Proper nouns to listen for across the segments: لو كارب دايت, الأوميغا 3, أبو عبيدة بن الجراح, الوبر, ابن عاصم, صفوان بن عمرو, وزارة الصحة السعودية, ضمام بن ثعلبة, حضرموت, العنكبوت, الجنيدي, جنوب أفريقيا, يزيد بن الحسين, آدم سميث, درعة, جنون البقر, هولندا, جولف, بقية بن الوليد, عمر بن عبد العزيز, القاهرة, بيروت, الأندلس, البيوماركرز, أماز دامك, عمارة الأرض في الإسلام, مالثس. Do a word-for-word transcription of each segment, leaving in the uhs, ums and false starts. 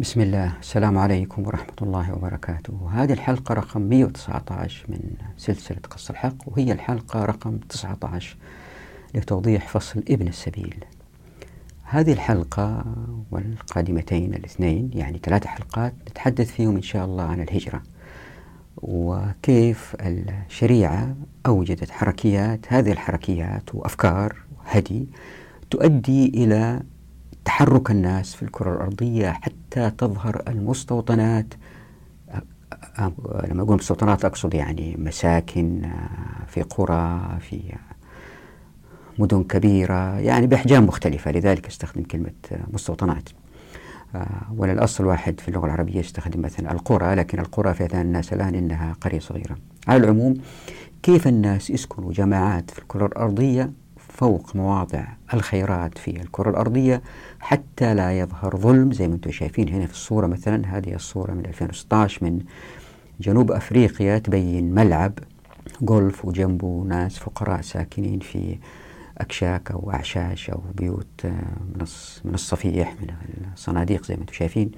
بسم الله. السلام عليكم ورحمة الله وبركاته. هذه الحلقة رقم مئة وتسعة عشر من سلسلة قص الحق، وهي الحلقة رقم تسعة عشر لتوضيح فصل ابن السبيل. هذه الحلقة والقادمتين الاثنين، يعني ثلاث حلقات، نتحدث فيهم إن شاء الله عن الهجرة وكيف الشريعة أوجدت حركيات، هذه الحركيات وأفكار هدي تؤدي إلى تحرك الناس في الكرة الأرضية حتى تظهر المستوطنات. لما أقول مستوطنات أقصد يعني مساكن في قرى، في مدن كبيرة، يعني بأحجام مختلفة، لذلك استخدم كلمة مستوطنات. وللأصل واحد في اللغة العربية يستخدم مثلا القرى، لكن القرى في أذهان الناس الآن إنها قرية صغيرة. على العموم كيف الناس يسكنوا جماعات في الكرة الأرضية فوق مواضع الخيرات في الكرة الأرضية حتى لا يظهر ظلم، زي ما انتم شايفين هنا في الصورة مثلا. هذه الصورة من ألفين وستة عشر من جنوب أفريقيا، تبين ملعب جولف وجنبه ناس فقراء ساكنين في أكشاك أو أعشاش أو بيوت من الصفيح، من الصناديق زي ما انتم شايفين،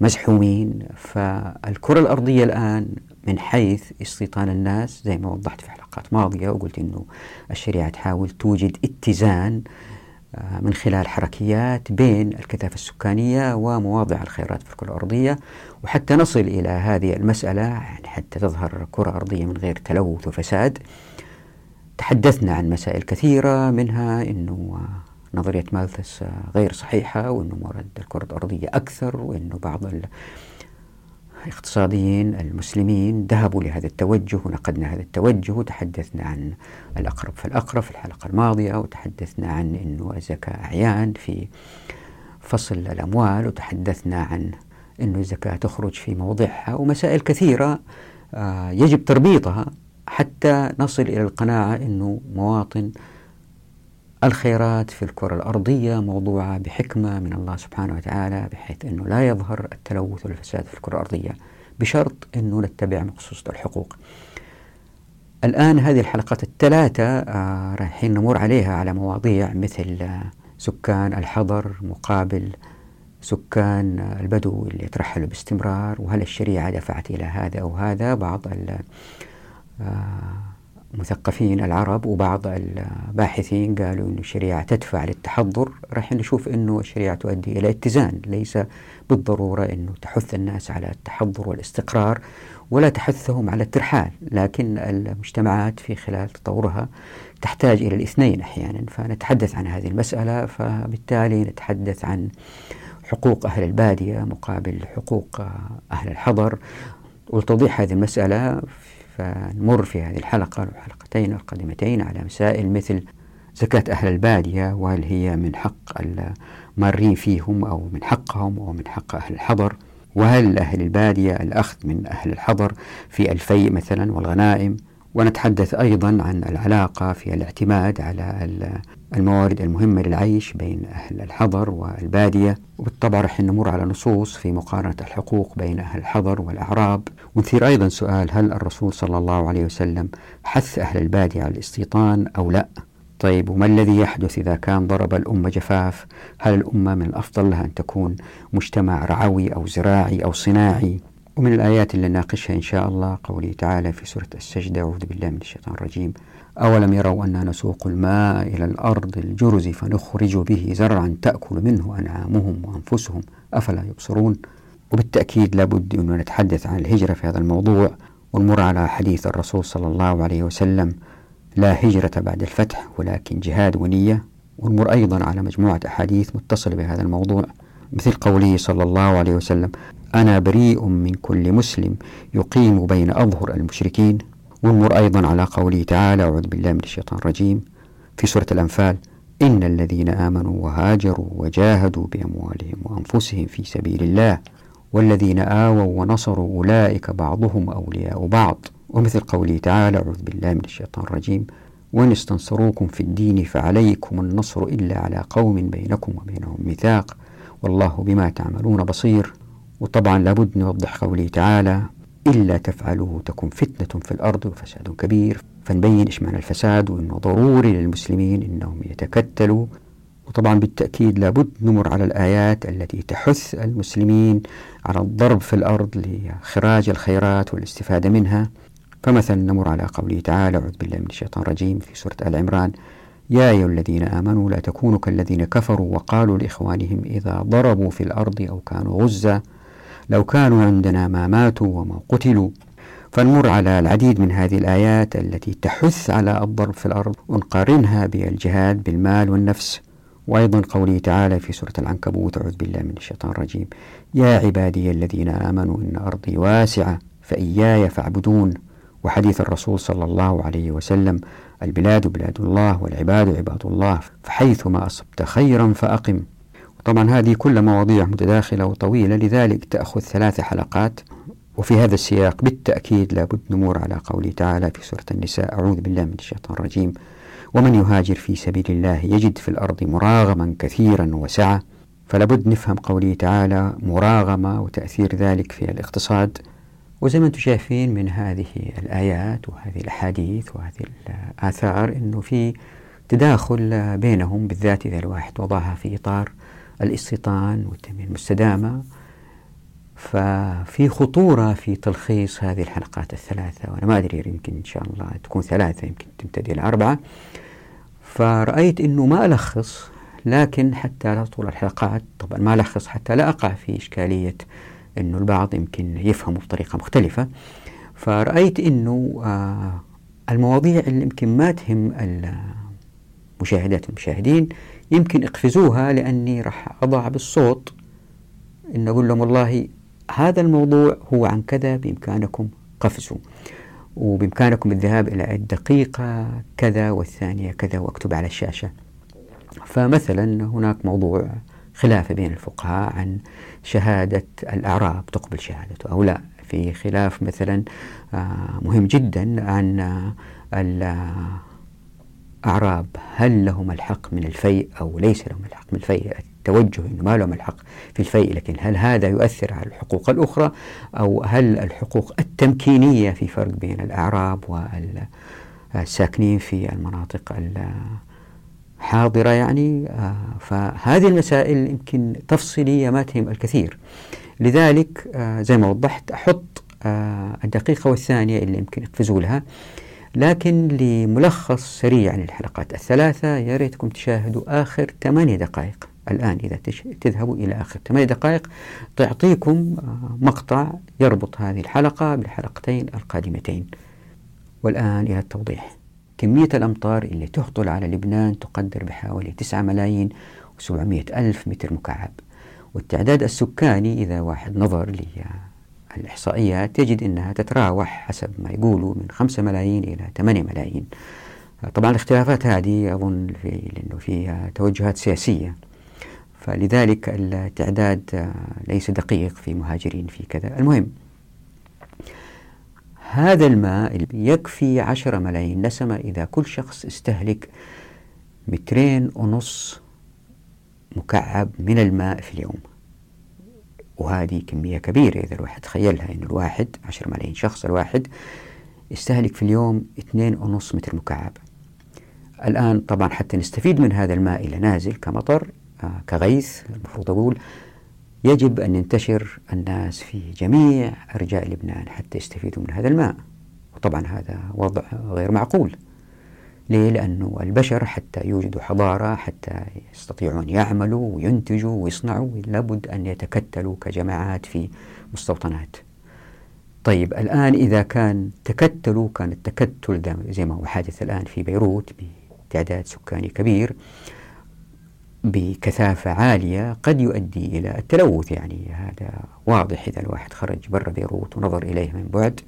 مزحومين. فالكرة الأرضية الآن من حيث استيطان الناس، زي ما وضحت في حلقات ماضية وقلت إنه الشريعة تحاول توجد اتزان من خلال حركيات بين الكثافة السكانية ومواضع الخيرات في الكرة الأرضية، وحتى نصل إلى هذه المسألة، يعني حتى تظهر كرة أرضية من غير تلوث وفساد. تحدثنا عن مسائل كثيرة، منها إنه نظرية مالثس غير صحيحة، وإنه مراد الكرة الأرضية أكثر، وإنه بعض الاقتصاديين المسلمين ذهبوا لهذا التوجه، ونقدنا هذا التوجه. وتحدثنا عن الأقرب فالأقرب في الحلقة الماضية، وتحدثنا عن إنه الزكاة أعيان في فصل الأموال، وتحدثنا عن إنه الزكاة تخرج في موضعها، ومسائل كثيرة يجب تربيطها حتى نصل إلى القناعة إنه مواطن الخيرات في الكرة الأرضية موضوعة بحكمة من الله سبحانه وتعالى، بحيث أنه لا يظهر التلوث والفساد في الكرة الأرضية، بشرط أنه نتبع مقصوصة الحقوق. الآن هذه الحلقات الثلاثة آه رايحين نمر عليها على مواضيع مثل آه سكان الحضر مقابل سكان آه البدو اللي يترحلوا باستمرار، وهل الشريعة دفعت إلى هذا أو هذا. بعض آه مثقفين العرب وبعض الباحثين قالوا أن الشريعة تدفع للتحضر. راح نشوف أنه الشريعة تؤدي إلى اتزان، ليس بالضرورة أنه تحث الناس على التحضر والاستقرار، ولا تحثهم على الترحال، لكن المجتمعات في خلال تطورها تحتاج إلى الاثنين أحيانا. فنتحدث عن هذه المسألة، فبالتالي نتحدث عن حقوق أهل البادية مقابل حقوق أهل الحضر. ولتوضيح هذه المسألة فنمر في هذه الحلقة والحلقتين القادمتين على مسائل مثل زكاة أهل البادية، وهل هي من حق المارين فيهم أو من حقهم أو من حق أهل الحضر، وهل أهل البادية الأخذ من أهل الحضر في الفيء مثلا والغنائم. ونتحدث أيضا عن العلاقة في الاعتماد على الموارد المهمة للعيش بين أهل الحضر والبادية. وبالطبع رح نمر على نصوص في مقارنة الحقوق بين أهل الحضر والأعراب. ونثير أيضا سؤال، هل الرسول صلى الله عليه وسلم حث أهل البادية على الاستيطان أو لا؟ طيب، وما الذي يحدث إذا كان ضرب الأمة جفاف؟ هل الأمة من الأفضل لها أن تكون مجتمع رعوي أو زراعي أو صناعي؟ ومن الآيات اللي نناقشها إن شاء الله قوله تعالى في سورة السجدة، أعوذ بالله من الشيطان الرجيم، أولم يروا أننا نسوق الماء إلى الأرض الجرز فنخرج به زرعا تأكل منه أنعامهم وأنفسهم أفلا يبصرون. وبالتأكيد لابد أن نتحدث عن الهجرة في هذا الموضوع، ونمر على حديث الرسول صلى الله عليه وسلم، لا هجرة بعد الفتح ولكن جهاد ونية. ونمر أيضا على مجموعة أحاديث متصلة بهذا الموضوع، مثل قوله صلى الله عليه وسلم، أنا بريء من كل مسلم يقيم بين أظهر المشركين. ونمر أيضا على قوله تعالى، أعوذ بالله من الشيطان الرجيم، في سورة الأنفال، إن الذين آمنوا وهاجروا وجاهدوا بأموالهم وأنفسهم في سبيل الله والذين آووا ونصروا أولئك بعضهم أولياء بعض. ومثل قوله تعالى، أعوذ بالله من الشيطان الرجيم، وإن استنصروكم في الدين فعليكم النصر إلا على قوم بينكم وبينهم ميثاق والله بما تعملون بصير. وطبعا لابد نوضح قوله تعالى، إلا تفعلوه تكن فتنة في الأرض وفساد كبير. فنبين إيش معنى الفساد، وإنه ضروري للمسلمين إنهم يتكتلوا. وطبعا بالتأكيد لابد نمر على الآيات التي تحث المسلمين على الضرب في الأرض لخراج الخيرات والاستفادة منها. فمثلا نمر على قوله تعالى: أعوذ بالله من الشيطان الرجيم في سورة آل عمران: يا أيها الذين آمنوا لا تكونوا كالذين كفروا وقالوا لإخوانهم إذا ضربوا في الأرض أو كانوا غزا لو كانوا عندنا ما ماتوا وما قتلوا. فنمر على العديد من هذه الآيات التي تحث على الضرب في الأرض ونقارنها بالجهاد بالمال والنفس. وأيضا قوله تعالى في سورة العنكبوت: أعوذ بالله من الشيطان الرجيم: يا عبادي الذين آمنوا إن أرضي واسعة فإياي فاعبدون. وحديث الرسول صلى الله عليه وسلم: البلاد بلاد الله والعباد عباد الله فحيثما أصبت خيرا فأقم. وطبعا هذه كل مواضيع متداخلة وطويلة لذلك تأخذ ثلاث حلقات. وفي هذا السياق بالتأكيد لابد نمر على قوله تعالى في سورة النساء: أعوذ بالله من الشيطان الرجيم: ومن يهاجر في سبيل الله يجد في الأرض مراغما كثيرا وسعة. فلابد نفهم قوله تعالى مراغمة وتأثير ذلك في الاقتصاد. وزي ما أنتم شايفين من هذه الآيات وهذه الأحاديث وهذه الآثار أنه في تداخل بينهم، بالذات إذا الواحد وضعها في إطار الاستيطان والتنمية المستدامة. ففي خطورة في تلخيص هذه الحلقات الثلاثة، وأنا ما أدري يمكن إن شاء الله تكون ثلاثة يمكن تمتدي لأربعة، فرأيت أنه ما ألخص، لكن حتى لا طول الحلقات طبعا ما ألخص حتى لا أقع في إشكالية أنه البعض يمكن يفهمه بطريقة مختلفة. فرأيت أنه آه المواضيع اللي يمكن ما تهم المشاهدات والمشاهدين يمكن اقفزوها، لأني راح أضع بالصوت أن أقول لهم والله هذا الموضوع هو عن كذا، بإمكانكم قفزوا وبإمكانكم الذهاب إلى الدقيقة كذا والثانية كذا واكتب على الشاشة. فمثلا هناك موضوع خلاف بين الفقهاء عن شهادة الأعراب تقبل شهادته أو لا، في خلاف مثلا مهم جدا عن الأعراب هل لهم الحق من الفيء أو ليس لهم الحق من الفيء، توجه أنه ما لهم الحق في الفيء، لكن هل هذا يؤثر على الحقوق الأخرى أو هل الحقوق التمكينية، في فرق بين الأعراب والساكنين في المناطق الحاضرة يعني. فهذه المسائل يمكن تفصيلية ما تهم الكثير، لذلك زي ما وضحت أحط الدقيقة والثانية اللي يمكن اقفزوا لها. لكن لملخص سريع عن الحلقات الثلاثة يا ريتكم تشاهدوا آخر ثمانية دقائق. الآن إذا تذهبوا إلى آخر ثمانية دقائق تعطيكم مقطع يربط هذه الحلقة بالحلقتين القادمتين. والآن إلى التوضيح. كمية الأمطار اللي تهطل على لبنان تقدر بحوالي تسعة ملايين وسبعمئة ألف متر مكعب، والتعداد السكاني إذا واحد نظر للإحصائيات يجد أنها تتراوح حسب ما يقولوا من خمسة ملايين إلى ثمانية ملايين. طبعا الاختلافات هذه أظن في لأنه فيها توجهات سياسية، فلذلك التعداد ليس دقيق في مهاجرين في كذا. المهم هذا الماء يكفي عشرة ملايين نسمة إذا كل شخص استهلك مترين ونص مكعب من الماء في اليوم، وهذه كمية كبيرة إذا الواحد تخيلها، إنه الواحد عشرة ملايين شخص الواحد يستهلك في اليوم اثنين ونص متر مكعب. الآن طبعا حتى نستفيد من هذا الماء اللي نازل كمطر كغيث المفروض أقول يجب أن ينتشر الناس في جميع أرجاء لبنان حتى يستفيدوا من هذا الماء. وطبعا هذا وضع غير معقول. ليه؟ لأنه البشر حتى يوجدوا حضارة حتى يستطيعون يعملوا وينتجوا ويصنعوا لابد أن يتكتلوا كجماعات في مستوطنات. طيب الآن إذا كان تكتلوا، كان التكتل زي ما هو حادث الآن في بيروت بتعداد سكاني كبير بكثافة عالية قد يؤدي إلى التلوث، يعني هذا واضح إذا الواحد خرج برا بيروت ونظر إليه من بعد.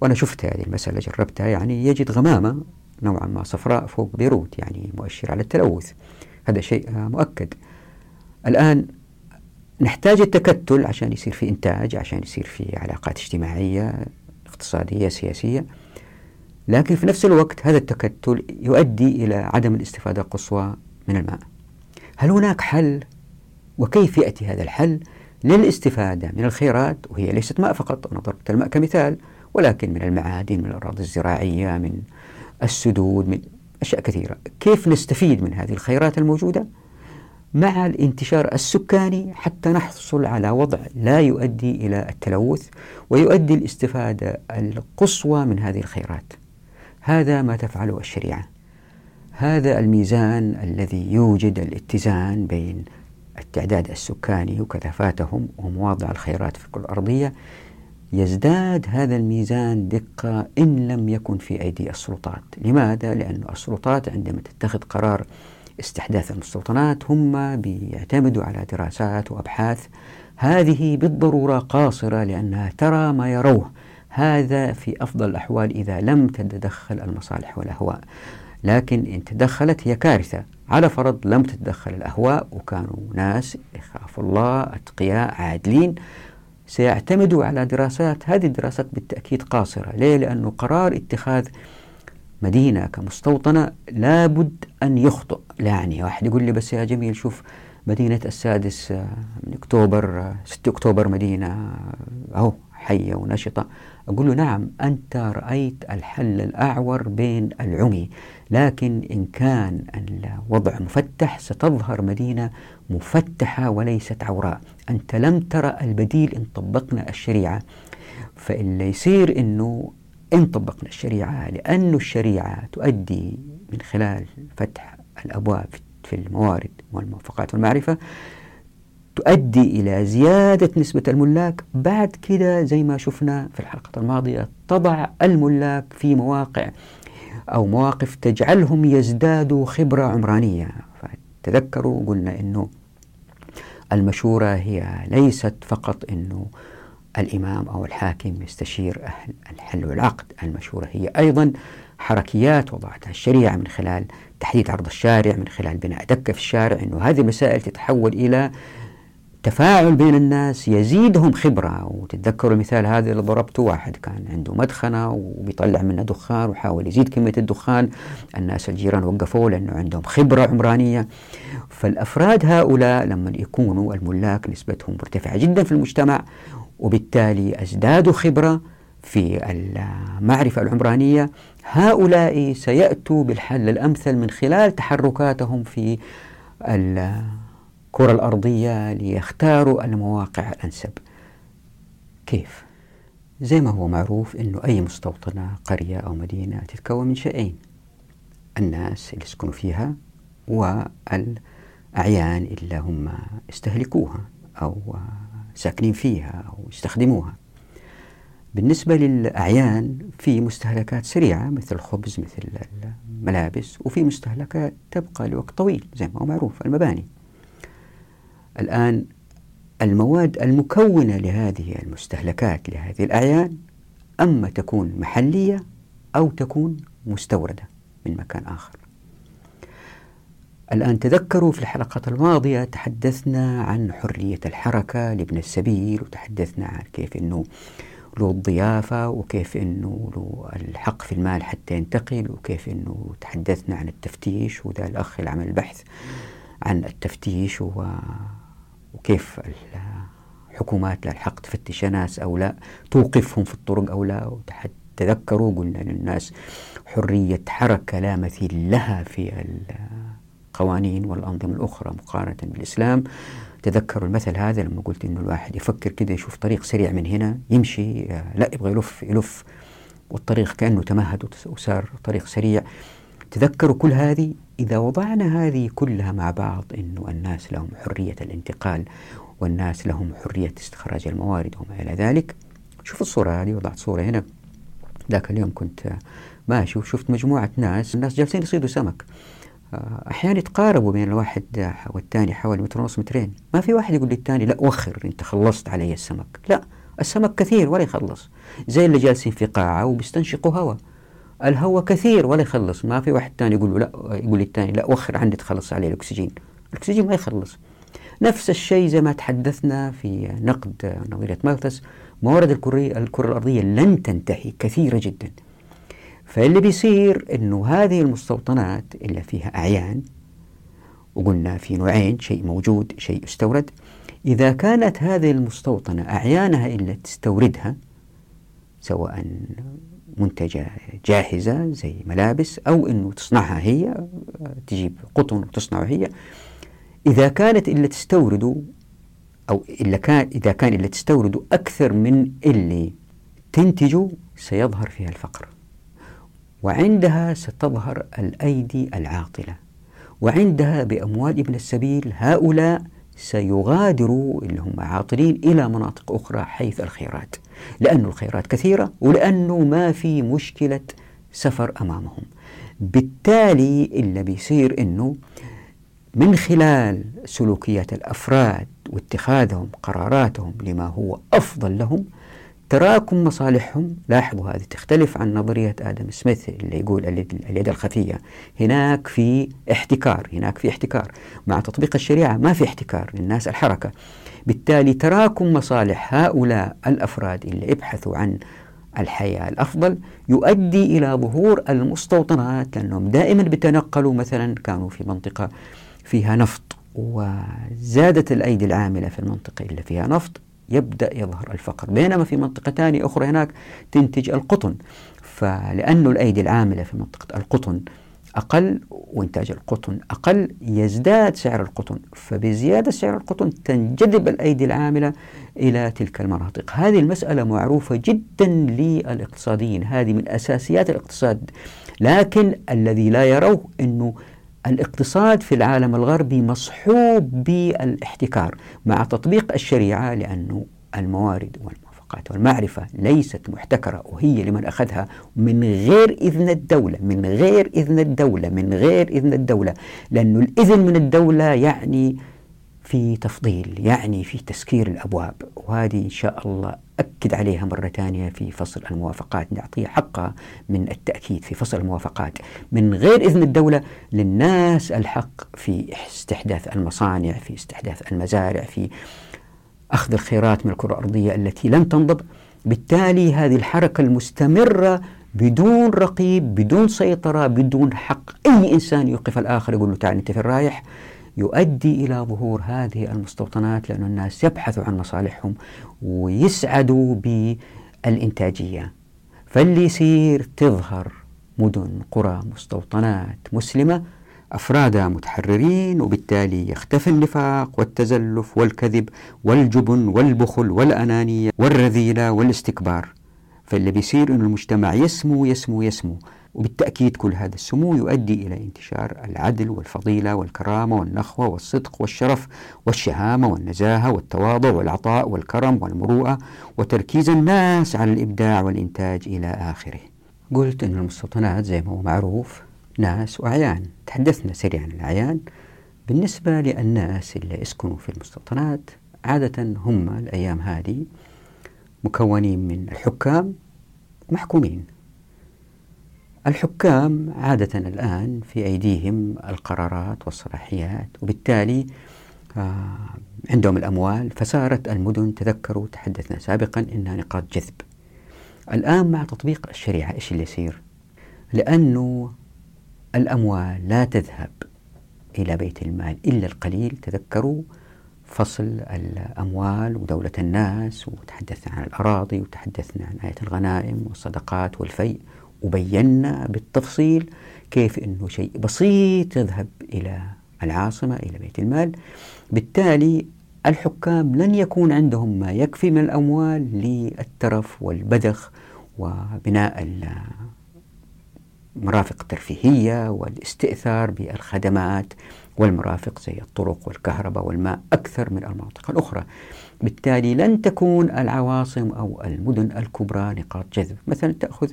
وأنا شفت هذه المسألة جربتها، يعني يجد غمامة نوعا ما صفراء فوق بيروت، يعني مؤشر على التلوث، هذا شيء مؤكد. الآن نحتاج التكتل عشان يصير في إنتاج، عشان يصير في علاقات اجتماعية اقتصادية سياسية، لكن في نفس الوقت هذا التكتل يؤدي إلى عدم الاستفادة القصوى من الماء. هل هناك حل؟ وكيف يأتي هذا الحل للاستفادة من الخيرات، وهي ليست ماء فقط، أنا ضربت الماء كمثال، ولكن من المعادن، من الأراضي الزراعية، من السدود، من أشياء كثيرة. كيف نستفيد من هذه الخيرات الموجودة مع الانتشار السكاني حتى نحصل على وضع لا يؤدي إلى التلوث ويؤدي الاستفادة القصوى من هذه الخيرات. هذا ما تفعله الشريعة، هذا الميزان الذي يوجد الاتزان بين التعداد السكاني وكثافاتهم ومواضع الخيرات في كل أرضية. يزداد هذا الميزان دقة إن لم يكن في أيدي السلطات. لماذا؟ لأن السلطات عندما تتخذ قرار استحداث المستوطنات هم بيعتمدوا على دراسات وأبحاث، هذه بالضرورة قاصرة لأنها ترى ما يروه. هذا في أفضل الأحوال إذا لم تتدخل المصالح والأهواء، لكن إن تدخلت هي كارثة. على فرض لم تتدخل الأهواء وكانوا ناس يخافوا الله أتقياء عادلين سيعتمدوا على دراسات، هذه الدراسات بالتأكيد قاصرة. ليه؟ لأنه قرار اتخاذ مدينة كمستوطنة لابد أن يخطئ. يعني واحد يقول لي بس يا جميل شوف مدينة السادس من أكتوبر ستة أكتوبر مدينة أهو حية ونشطة، أقول له نعم أنت رأيت الحل الأعور بين العمي، لكن إن كان الوضع مفتح ستظهر مدينة مفتحة وليست عوراء. أنت لم ترى البديل إن طبقنا الشريعة. فاللي يصير إنه إن طبقنا الشريعة، لأن الشريعة تؤدي من خلال فتح الأبواب في الموارد والموافقات والمعرفة تؤدي إلى زيادة نسبة الملاك. بعد كده زي ما شفنا في الحلقة الماضية طبع الملاك في مواقع أو مواقف تجعلهم يزدادوا خبرة عمرانية. فتذكروا قلنا إنه المشورة هي ليست فقط إنه الإمام أو الحاكم يستشير أهل الحل والعقد، المشورة هي أيضا حركيات وضعتها الشريعة من خلال تحديد عرض الشارع، من خلال بناء دكة في الشارع، إنه هذه المسائل تتحول إلى تفاعل بين الناس يزيدهم خبرة. وتتذكروا المثال هذا اللي ضربته، واحد كان عنده مدخنة وبيطلع منه دخان وحاول يزيد كمية الدخان، الناس الجيران وقفوه لأنه عندهم خبرة عمرانية. فالأفراد هؤلاء لما يكونوا الملاك نسبتهم مرتفعة جدا في المجتمع وبالتالي أزدادوا خبرة في المعرفة العمرانية، هؤلاء سيأتوا بالحل الأمثل من خلال تحركاتهم في الكرة الأرضية ليختاروا المواقع الأنسب. كيف؟ زي ما هو معروف أنه أي مستوطنة قرية أو مدينة تتكون من شيئين: الناس اللي يسكنوا فيها والأعيان اللي هم استهلكوها أو ساكنين فيها أو يستخدموها. بالنسبة للأعيان في مستهلكات سريعة مثل الخبز مثل الملابس، وفي مستهلكات تبقى لوقت طويل زي ما هو معروف المباني. الآن المواد المكونة لهذه المستهلكات لهذه الأعيان أما تكون محلية أو تكون مستوردة من مكان آخر. الآن تذكروا في الحلقة الماضية تحدثنا عن حرية الحركة لابن السبيل، وتحدثنا عن كيف أنه له الضيافة وكيف أنه له الحق في المال حتى ينتقل، وكيف أنه تحدثنا عن التفتيش، وذا الأخ اللي عمل البحث عن التفتيش وكيف الحكومات لها الحق تفتش ناس أو لا، توقفهم في الطرق أو لا. وتذكروا قلنا للناس حرية حركة لا مثيل لها في القوانين والأنظمة الأخرى مقارنة بالإسلام. تذكروا المثل هذا لما قلت إنه الواحد يفكر كده يشوف طريق سريع من هنا يمشي، لا يبغى يلف يلف والطريق كأنه تمهد وسار طريق سريع. تذكروا كل هذه. إذا وضعنا هذه كلها مع بعض إنه الناس لهم حرية الانتقال والناس لهم حرية استخراج الموارد وما إلى ذلك. شوف الصورة هذه، وضعت صورة هنا. ذاك اليوم كنت ماشي وشفت مجموعة ناس، الناس جالسين يصيدوا سمك، أحيانا يتقاربوا بين الواحد والثاني حوالي متر ونص مترين. ما في واحد يقول للثاني لا وخر أنت خلصت علي السمك، لا السمك كثير ولا يخلص. زي اللي جالسين في قاعة وبيستنشقوا هواء، الهواء كثير ولا يخلص. ما في واحد ثاني يقول له لا، يقول للثاني لا وخر عني تخلص علي الأكسجين، الأكسجين ما يخلص. نفس الشيء زي ما تحدثنا في نقد نظرية مالثس، موارد الكرة الأرضية لن تنتهي، كثيرة جدا. فاللي بيصير إنه هذه المستوطنات اللي فيها أعيان، وقلنا في نوعين شيء موجود شيء يستورد، إذا كانت هذه المستوطنة أعيانها اللي تستوردها سواء منتجة جاهزة زي ملابس أو إنه تصنعها هي، تجيب قطن وتصنعها هي، إذا كانت اللي تستورد أو إلا كان إذا كان اللي تستورد أكثر من اللي تنتجه سيظهر فيها الفقر، وعندها ستظهر الأيدي العاطلة، وعندها بأموال ابن السبيل هؤلاء سيغادروا اللي هم عاطلين إلى مناطق أخرى حيث الخيرات، لأن الخيرات كثيرة ولأنه ما في مشكلة سفر أمامهم. بالتالي اللي بيصير أنه من خلال سلوكيات الأفراد واتخاذهم قراراتهم لما هو أفضل لهم تراكم مصالحهم. لاحظوا هذه تختلف عن نظرية آدم سميث اللي يقول اليد الخفية، هناك في احتكار، هناك في احتكار مع تطبيق الشريعة ما في احتكار للناس الحركة. بالتالي تراكم مصالح هؤلاء الأفراد اللي يبحثوا عن الحياة الأفضل يؤدي إلى ظهور المستوطنات، لأنهم دائما بتنقلوا، مثلا كانوا في منطقة فيها نفط وزادت الأيدي العاملة في المنطقة اللي فيها نفط يبدأ يظهر الفقر، بينما في منطقة ثانية أخرى هناك تنتج القطن، فلأن الأيدي العاملة في منطقة القطن أقل وإنتاج القطن أقل يزداد سعر القطن، فبزيادة سعر القطن تنجذب الأيدي العاملة إلى تلك المناطق. هذه المسألة معروفة جدا للاقتصاديين، هذه من أساسيات الاقتصاد، لكن الذي لا يروه أنه الاقتصاد في العالم الغربي مصحوب بالاحتكار مع تطبيق الشريعة، لأنه الموارد والموافقات والمعرفة ليست محتكرة وهي لمن أخذها من غير إذن الدولة، من غير إذن الدولة، من غير إذن الدولة، لأنه الإذن من الدولة يعني في تفضيل، يعني في تسكير الأبواب، وهذه إن شاء الله أكد عليها مرة ثانية في فصل الموافقات، نعطيه حقها من التأكيد في فصل الموافقات. من غير إذن الدولة للناس الحق في استحداث المصانع، في استحداث المزارع، في أخذ الخيرات من الكرة الأرضية التي لم تنضب. بالتالي هذه الحركة المستمرة بدون رقيب، بدون سيطرة، بدون حق أي إنسان يوقف الآخر يقول له تعال أنت في الرايح، يؤدي إلى ظهور هذه المستوطنات، لأن الناس يبحثوا عن مصالحهم ويسعدوا بالإنتاجية. فاللي يصير تظهر مدن، قرى، مستوطنات مسلمة أفرادها متحررين، وبالتالي يختفي النفاق والتزلف والكذب والجبن والبخل والأنانية والرذيلة والاستكبار. فاللي بيصير أن المجتمع يسمو يسمو يسمو، وبالتأكيد كل هذا السمو يؤدي إلى انتشار العدل والفضيلة والكرامة والنخوة والصدق والشرف والشهامة والنزاهة والتواضع والعطاء والكرم والمروءة وتركيز الناس على الإبداع والإنتاج إلى آخره. قلت أن المستوطنات زي ما هو معروف ناس وأعيان، تحدثنا سريعا عن الأعيان. بالنسبة للناس اللي يسكنوا في المستوطنات عادة هم الأيام هذه مكونين من الحكام محكومين. الحكام عادة الآن في أيديهم القرارات والصلاحيات، وبالتالي آه عندهم الأموال، فصارت المدن، تذكروا تحدثنا سابقا إنها نقاط جذب. الآن مع تطبيق الشريعة إيش اللي يصير؟ لأنه الأموال لا تذهب إلى بيت المال إلا القليل، تذكروا فصل الأموال ودولة الناس، وتحدثنا عن الأراضي، وتحدثنا عن آية الغنائم والصدقات والفيء، وبينا بالتفصيل كيف أنه شيء بسيط يذهب إلى العاصمة إلى بيت المال. بالتالي الحكام لن يكون عندهم ما يكفي من الأموال للترف والبذخ وبناء المرافق الترفيهية والاستئثار بالخدمات والمرافق زي الطرق والكهرباء والماء أكثر من المناطق الأخرى. بالتالي لن تكون العواصم أو المدن الكبرى نقاط جذب. مثلا تأخذ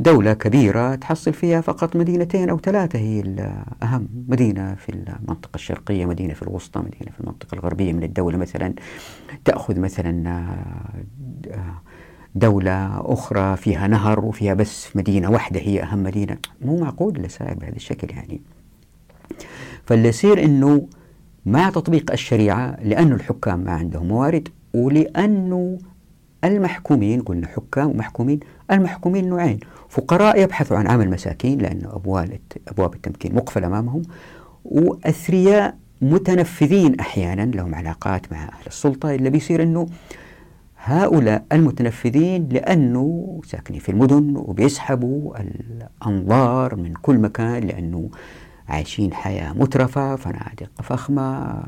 دولة كبيرة تحصل فيها فقط مدينتين أو ثلاثة هي الأهم، مدينة في المنطقة الشرقية، مدينة في الوسطى، مدينة في المنطقة الغربية من الدولة. مثلا تأخذ مثلا دولة أخرى فيها نهر وفيها بس مدينة واحدة هي أهم مدينة، مو معقول اللي صاير بهذا الشكل يعني. فاللي يصير أنه مع تطبيق الشريعة، لأنه الحكام ما عندهم موارد، ولأنه المحكومين، قلنا حكام ومحكومين، المحكومين نوعين: فقراء يبحثوا عن عمل مساكين لأن أبواب التمكين مقفلة أمامهم، وأثرياء متنفذين أحيانا لهم علاقات مع أهل السلطة. اللي بيصير أنه هؤلاء المتنفذين لأنه ساكنين في المدن وبيسحبوا الأنظار من كل مكان، لأنه عايشين حياة مترفة، فنادق فخمة،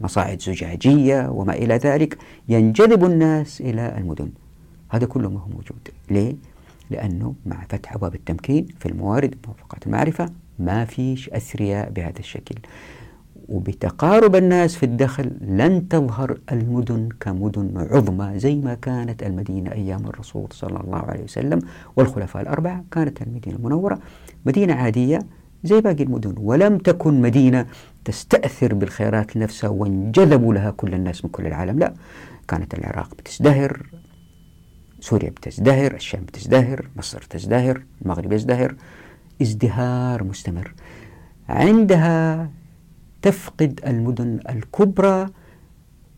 مصاعد زجاجية وما إلى ذلك، ينجذب الناس إلى المدن. هذا كله ما هو موجود. ليه؟ لأنه مع فتح أبواب التمكين في الموارد وموافقات المعرفة ما فيش أثرياء بهذا الشكل، وبتقارب الناس في الدخل لن تظهر المدن كمدن عظمى زي ما كانت المدينة أيام الرسول صلى الله عليه وسلم والخلفاء الأربعة. كانت المدينة المنورة مدينة عادية زي باقي المدن، ولم تكن مدينة تستأثر بالخيرات نفسها وانجذبوا لها كل الناس من كل العالم. لا، كانت العراق بتزدهر، سوريا بتزدهر، الشام بتزدهر، مصر تزدهر، المغرب يزدهر، ازدهار مستمر. عندها تفقد المدن الكبرى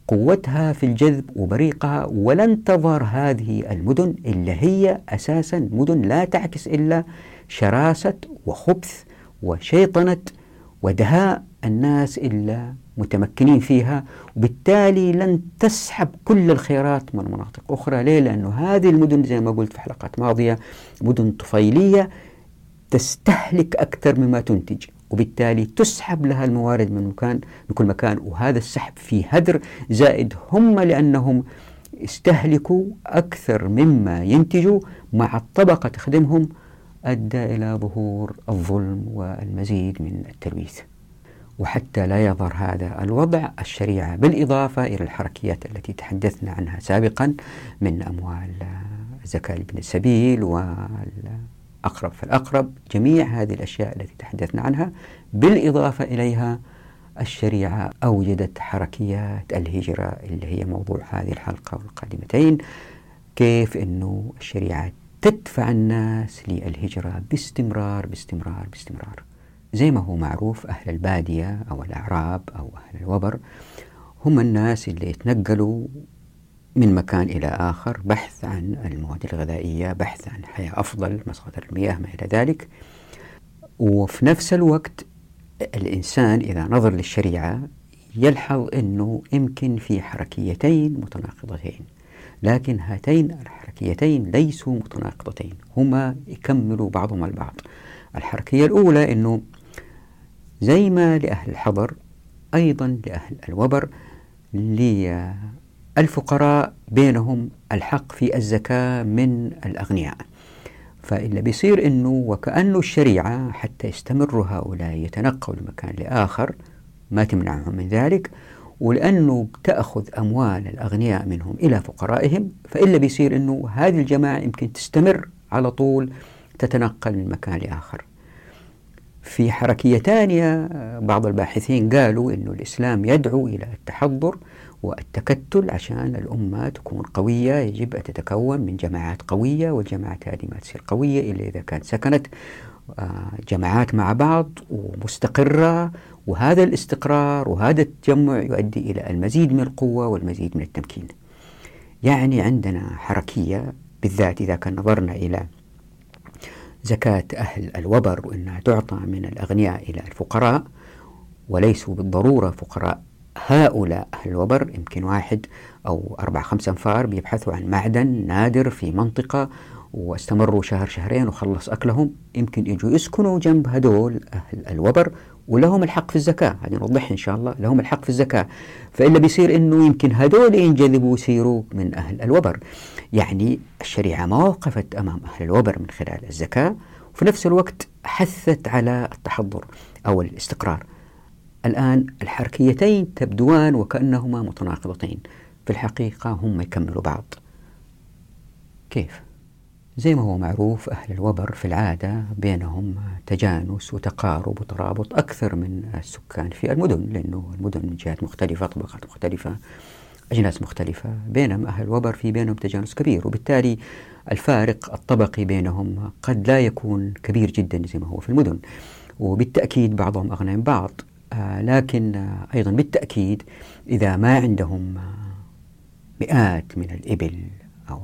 قوتها في الجذب وبريقها، ولن تظهر هذه المدن إلا هي أساسا مدن لا تعكس إلا شراسة وخبث وشيطنة ودهاء الناس إلا متمكنين فيها، وبالتالي لن تسحب كل الخيرات من مناطق أخرى. ليه؟ لأنه هذه المدن زي ما قلت في حلقات ماضية مدن طفيلية تستهلك أكثر مما تنتج، وبالتالي تسحب لها الموارد من مكان بكل مكان، وهذا السحب فيه هدر. زائد هم لأنهم استهلكوا أكثر مما ينتجوا مع الطبقة تخدمهم أدى إلى ظهور الظلم والمزيد من التلويث. وحتى لا يظهر هذا الوضع، الشريعة بالإضافة إلى الحركيات التي تحدثنا عنها سابقا من أموال زكاة ابن السبيل والأقرب فالأقرب، جميع هذه الأشياء التي تحدثنا عنها بالإضافة إليها الشريعة أوجدت حركيات الهجرة اللي هي موضوع هذه الحلقة والقادمتين، كيف أنه الشريعة تدفع الناس للهجرة باستمرار باستمرار باستمرار. زي ما هو معروف أهل البادية أو الأعراب أو أهل الوبر هم الناس اللي يتنقلوا من مكان إلى آخر بحث عن المواد الغذائية، بحث عن حياة أفضل، مصادر المياه، ما إلى ذلك. وفي نفس الوقت الإنسان إذا نظر للشريعة يلحظ أنه يمكن في حركيتين متناقضتين، لكن هاتين الحركيتين ليسوا متناقضتين، هما يكملوا بعضهما البعض. الحركية الأولى أنه زي ما لأهل الحضر أيضا لأهل الوبر للفقراء بينهم الحق في الزكاة من الأغنياء، فإلا بيصير أنه وكأنه الشريعة حتى يستمر هؤلاء يتنقلوا من مكان لآخر ما تمنعهم من ذلك، ولأنه بتأخذ أموال الأغنياء منهم إلى فقرائهم، فإلا بيصير أنه هذه الجماعة يمكن تستمر على طول تتنقل من مكان لآخر. في حركية تانية بعض الباحثين قالوا أنه الإسلام يدعو إلى التحضر والتكتل، عشان الأمة تكون قوية يجب أن تتكون من جماعات قوية، والجماعات هذه ما تصير قوية إلا إذا كانت سكنت جماعات مع بعض ومستقرة، وهذا الاستقرار وهذا التجمع يؤدي إلى المزيد من القوة والمزيد من التمكين. يعني عندنا حركية بالذات إذا كان نظرنا إلى زكاة أهل الوبر وأنها تعطى من الأغنياء إلى الفقراء، وليسوا بالضرورة فقراء هؤلاء أهل الوبر، يمكن واحد أو أربع خمس أنفار بيبحثوا عن معدن نادر في منطقة واستمروا شهر شهرين وخلص أكلهم، يمكن يجوا يسكنوا جنب هدول أهل الوبر ولهم الحق في الزكاة. هذه نوضحها إن شاء الله، لهم الحق في الزكاة، فإلا بيصير إنه يمكن هدول ينجذبوا ويصيروا من أهل الوبر. يعني الشريعة ما وقفت أمام أهل الوبر من خلال الزكاة، وفي نفس الوقت حثت على التحضر أو الاستقرار. الآن الحركيتين تبدوان وكأنهما متناقضتين، في الحقيقة هم يكملوا بعض. كيف؟ زي ما هو معروف أهل الوبر في العادة بينهم تجانس وتقارب وترابط أكثر من السكان في المدن، لأنه المدن من جهات مختلفة، طبقات مختلفة، أجناس مختلفة، بينهم أهل الوبر في بينهم تجانس كبير، وبالتالي الفارق الطبقي بينهم قد لا يكون كبير جدا زي ما هو في المدن، وبالتأكيد بعضهم أغنى من بعض. لكن أيضا بالتأكيد إذا ما عندهم مئات من الإبل أو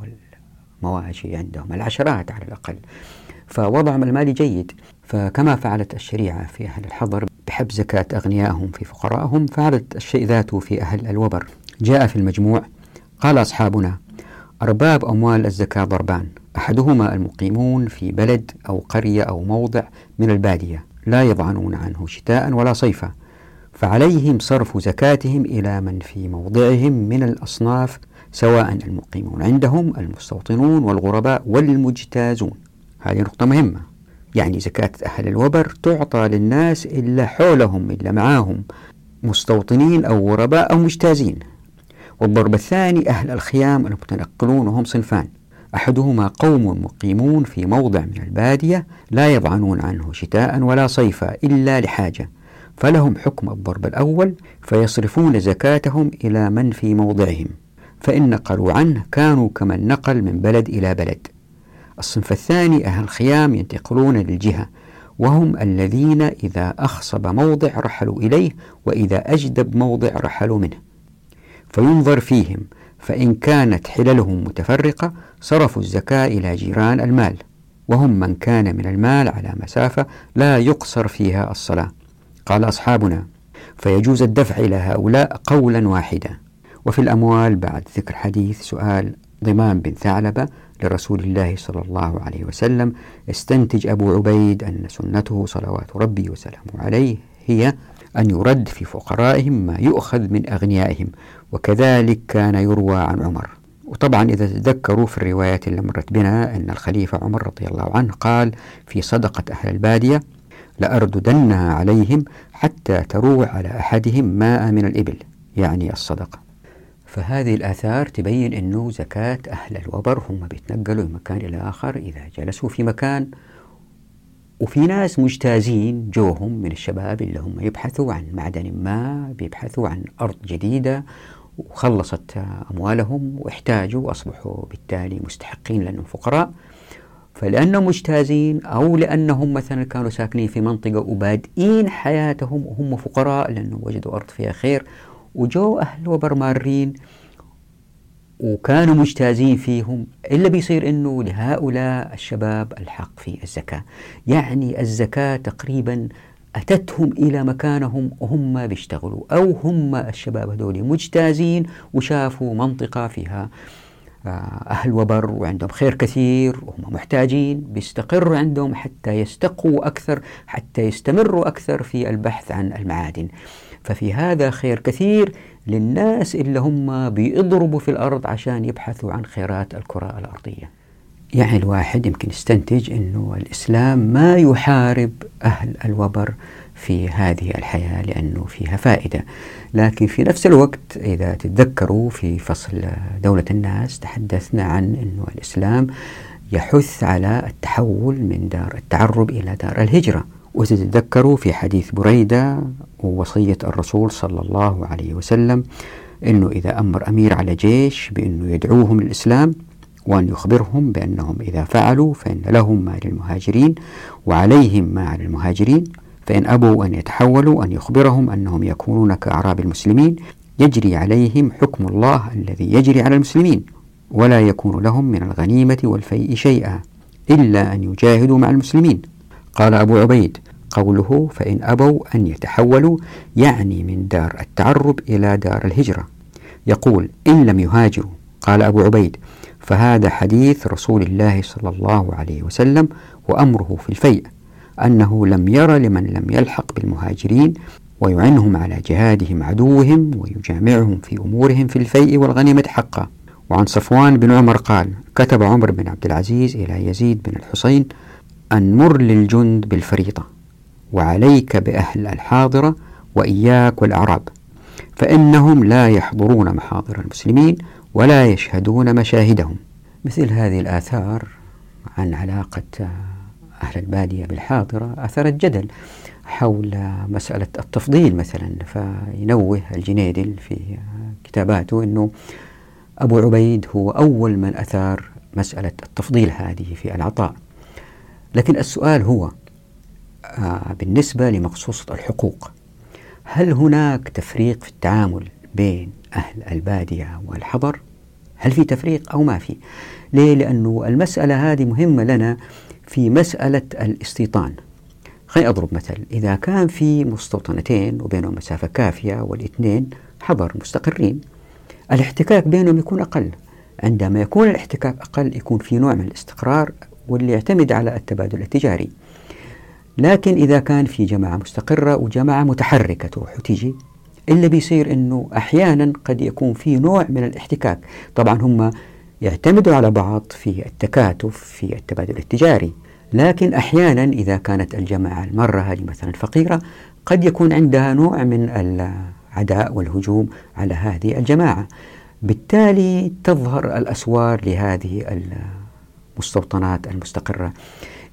مواشي عندهم العشرات على الأقل، فوضعهم المالي جيد. فكما فعلت الشريعة في أهل الحضر بحب زكاة أغنيائهم في فقراءهم، فعلت الشيء ذاته في أهل الوبر. جاء في المجموع: قال أصحابنا أرباب أموال الزكاة ضربان، أحدهما المقيمون في بلد أو قرية أو موضع من البادية، لا يضعنون عنه شتاء ولا صيفا، فعليهم صرف زكاتهم إلى من في موضعهم من الأصناف، سواء المقيمون عندهم، المستوطنون، والغرباء، والمجتازون. هذه نقطة مهمة. يعني زكاة أهل الوبر تعطى للناس إلا حولهم، إلا معاهم مستوطنين أو غرباء أو مجتازين. والضرب الثاني أهل الخيام المتنقلون، وهم صنفان: أحدهما قوم مقيمون في موضع من البادية لا يضعنون عنه شتاء ولا صيفا إلا لحاجة، فلهم حكم الضرب الأول، فيصرفون زكاتهم إلى من في موضعهم، فإن نقلوا عنه كانوا كمن نقل من بلد إلى بلد. الصنف الثاني أهل الخيام ينتقلون للجهة، وهم الذين إذا أخصب موضع رحلوا إليه، وإذا أجدب موضع رحلوا منه، فينظر فيهم، فإن كانت حللهم متفرقة صرفوا الزكاة إلى جيران المال، وهم من كان من المال على مسافة لا يقصر فيها الصلاة. قال أصحابنا: فيجوز الدفع إلى هؤلاء قولا واحدا. وفي الأموال بعد ذكر حديث سؤال ضمام بن ثعلبة لرسول الله صلى الله عليه وسلم، استنتج أبو عبيد أن سنته صلوات ربي وسلامه عليه هي أن يرد في فقرائهم ما يؤخذ من أغنيائهم، وكذلك كان يروى عن عمر. وطبعا إذا تذكروا في الروايات اللي مرت بنا أن الخليفة عمر رضي الله عنه قال في صدقة أهل البادية: لأرددنها عليهم حتى تروع على أحدهم ماء من الإبل، يعني الصدقة. فهذه الآثار تبين أنه زكاة أهل الوبر هم بيتنقلوا من مكان إلى آخر إذا جلسوا في مكان، وفي ناس مجتازين جوهم من الشباب اللي هم يبحثوا عن معدن ما، بيبحثوا عن أرض جديدة، وخلصت أموالهم واحتاجوا، وأصبحوا بالتالي مستحقين لأنهم فقراء. فلأنهم مجتازين أو لأنهم مثلا كانوا ساكنين في منطقة وبادئين حياتهم وهم فقراء لأنهم وجدوا أرض فيها خير، وجو أهل وبر مارين وكانوا مجتازين فيهم، إلا بيصير أنه لهؤلاء الشباب الحق في الزكاة. يعني الزكاة تقريبا أتتهم إلى مكانهم وهم بيشتغلوا، أو هم الشباب هذول مجتازين وشافوا منطقة فيها أهل وبر وعندهم خير كثير وهم محتاجين، بيستقروا عندهم حتى يستقوا أكثر، حتى يستمروا أكثر في البحث عن المعادن. ففي هذا خير كثير للناس اللي هم بيضربوا في الأرض عشان يبحثوا عن خيرات الكرة الأرضية. يعني الواحد يمكن يستنتج أنه الإسلام ما يحارب أهل الوبر في هذه الحياة لأنه فيها فائدة، لكن في نفس الوقت إذا تتذكروا في فصل دولة الناس تحدثنا عن أنه الإسلام يحث على التحول من دار التعرب إلى دار الهجرة. وتتذكروا في حديث بريدة ووصية الرسول صلى الله عليه وسلم أنه إذا أمر أمير على جيش بأنه يدعوهم للإسلام، وأن يخبرهم بأنهم إذا فعلوا فإن لهم ما للمهاجرين وعليهم ما على المهاجرين، فإن أبوا أن يتحولوا أن يخبرهم أنهم يكونون كأعراب المسلمين، يجري عليهم حكم الله الذي يجري على المسلمين، ولا يكون لهم من الغنيمة والفيء شيئا إلا أن يجاهدوا مع المسلمين. قال أبو عبيد: قوله فإن أبوا أن يتحولوا، يعني من دار التعرب إلى دار الهجرة. يقول: إن لم يهاجروا. قال أبو عبيد: فهذا حديث رسول الله صلى الله عليه وسلم وأمره في الفيء، أنه لم ير لمن لم يلحق بالمهاجرين ويعنهم على جهادهم عدوهم ويجامعهم في أمورهم في الفيء والغنيمة حقا. وعن صفوان بن عمر قال: كتب عمر بن عبد العزيز إلى يزيد بن الحسين أن مر للجند بالفريضة، وعليك بأهل الحاضرة وإياك والأعراب، فإنهم لا يحضرون محاضر المسلمين ولا يشهدون مشاهدهم. مثل هذه الآثار عن علاقة أهل البادية بالحاضرة أثرت جدل حول مسألة التفضيل مثلا. فينوه الجنيدي في كتاباته أنه أبو عبيد هو أول من أثار مسألة التفضيل هذه في العطاء، لكن السؤال هو آه بالنسبة لمقصوصة الحقوق، هل هناك تفريق في التعامل بين أهل البادية والحضر؟ هل في تفريق أو ما في؟ ليه؟ لأنه المسألة هذه مهمة لنا في مسألة الاستيطان. خليني أضرب مثل: إذا كان في مستوطنتين وبينهم مسافة كافية والاثنين حضر مستقرين، الاحتكاك بينهم يكون أقل. عندما يكون الاحتكاك أقل يكون في نوع من الاستقرار واللي يعتمد على التبادل التجاري. لكن إذا كان في جماعة مستقرة وجماعة متحركة تروح وتيجي، اللي بيصير أنه أحيانا قد يكون في نوع من الاحتكاك. طبعا هم يعتمدوا على بعض في التكاتف في التبادل التجاري، لكن أحيانا إذا كانت الجماعة المرة هذه مثلا فقيرة قد يكون عندها نوع من العداء والهجوم على هذه الجماعة، بالتالي تظهر الأسوار لهذه المستوطنات المستقرة.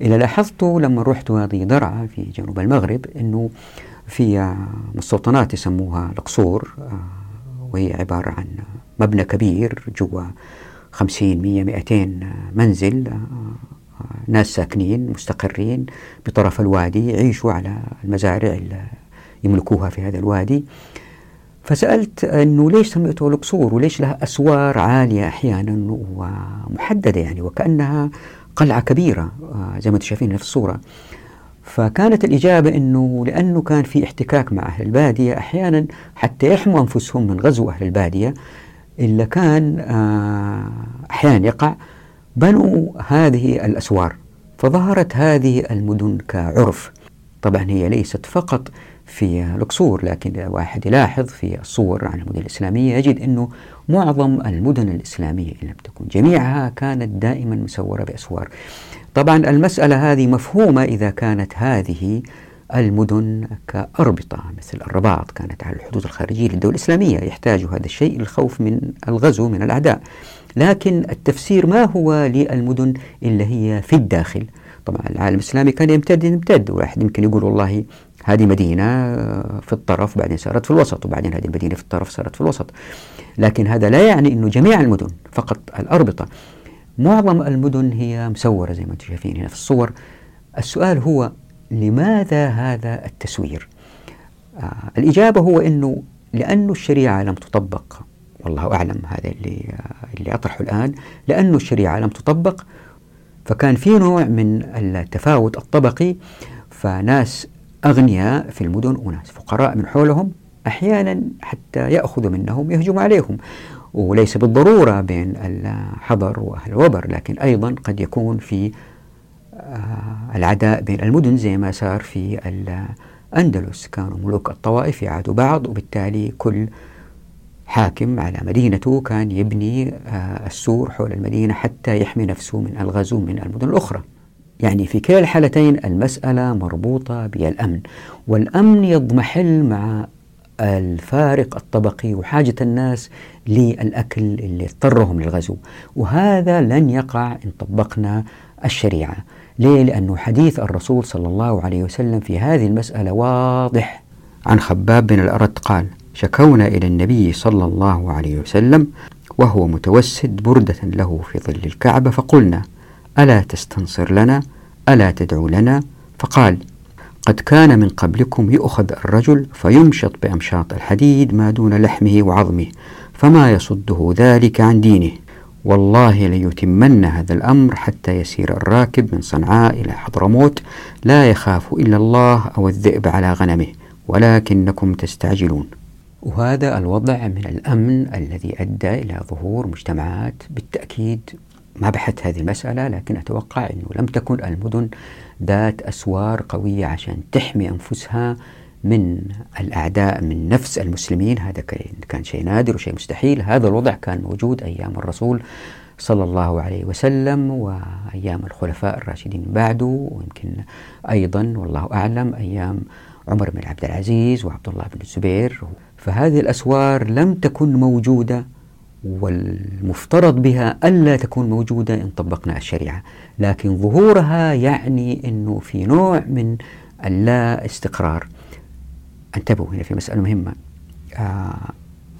إلا لاحظته لما رحت هذه درعة في جنوب المغرب أنه في مستوطنات يسموها القصور، وهي عبارة عن مبنى كبير جوا خمسين مية مئتين منزل، ناس ساكنين مستقرين بطرف الوادي يعيشوا على المزارع اللي يملكوها في هذا الوادي. فسألت أنه ليش سميته القصور وليش لها أسوار عالية أحيانا ومحددة يعني وكأنها قلعة كبيرة زي ما تشاهدين في الصورة. فكانت الإجابة أنه لأنه كان في احتكاك مع أهل البادية أحيانا حتى يحموا أنفسهم من غزو أهل البادية، إلا كان أحيانا يقع بنوا هذه الأسوار، فظهرت هذه المدن كعرف. طبعا هي ليست فقط في القصور، لكن واحد يلاحظ في الصور عن المدن الإسلامية يجد أنه معظم المدن الإسلامية إن لم تكن جميعها كانت دائما مسورة بأسوار. طبعا المسألة هذه مفهومة إذا كانت هذه المدن كأربطة مثل الرباط كانت على الحدود الخارجية للدول الإسلامية، يحتاج هذا الشيء للخوف من الغزو من الأعداء. لكن التفسير ما هو للمدن اللي هي في الداخل. طبعا العالم الإسلامي كان يمتد يمتد، واحد يمكن يقول والله هذه مدينة في الطرف بعدين صارت في الوسط، وبعدين هذه المدينة في الطرف صارت في الوسط، لكن هذا لا يعني أنه جميع المدن، فقط الأربطة. معظم المدن هي مسورة زي ما انتم شايفين هنا في الصور. السؤال هو لماذا هذا التسوير؟ آه الإجابة هو أنه لأن الشريعة لم تطبق، والله أعلم هذا اللي اللي أطرحه الآن، لأن الشريعة لم تطبق فكان في نوع من التفاوت الطبقي، فناس أغنياء في المدن وناس فقراء من حولهم أحيانا حتى يأخذوا منهم يهجموا عليهم، وليس بالضرورة بين الحضر وأهل الوبر، لكن أيضا قد يكون في العداء بين المدن زي ما صار في الأندلس، كانوا ملوك الطوائف يعادوا بعض، وبالتالي كل حاكم على مدينته كان يبني السور حول المدينة حتى يحمي نفسه من الغزو من المدن الأخرى. يعني في كلا الحالتين المسألة مربوطة بالأمن، والأمن يضمحل مع الفارق الطبقي وحاجة الناس للأكل اللي اضطرهم للغزو، وهذا لن يقع إن طبقنا الشريعة. ليه؟ لأنه حديث الرسول صلى الله عليه وسلم في هذه المسألة واضح. عن خباب بن الأرت قال: شكونا إلى النبي صلى الله عليه وسلم وهو متوسد بردة له في ظل الكعبة، فقلنا: ألا تستنصر لنا؟ ألا تدعو لنا؟ فقال: قد كان من قبلكم يؤخذ الرجل فيمشط بأمشاط الحديد ما دون لحمه وعظمه، فما يصده ذلك عن دينه، والله ليتمن هذا الأمر حتى يسير الراكب من صنعاء إلى حضرموت، لا يخاف إلا الله أو الذئب على غنمه، ولكنكم تستعجلون. وهذا الوضع من الأمن الذي أدى إلى ظهور مجتمعات. بالتأكيد ما بحثت هذه المسألة، لكن أتوقع أنه لم تكن المدن ذات أسوار قوية عشان تحمي أنفسها من الأعداء من نفس المسلمين. هذا كان شيء نادر وشيء مستحيل. هذا الوضع كان موجود أيام الرسول صلى الله عليه وسلم وأيام الخلفاء الراشدين بعده، ويمكن أيضا والله أعلم أيام عمر بن عبد العزيز وعبد الله بن الزبير. فهذه الأسوار لم تكن موجودة، والمفترض بها ألا تكون موجودة إن طبقنا الشريعة، لكن ظهورها يعني أنه في نوع من اللا استقرار. انتبهوا هنا في مسألة مهمة، آه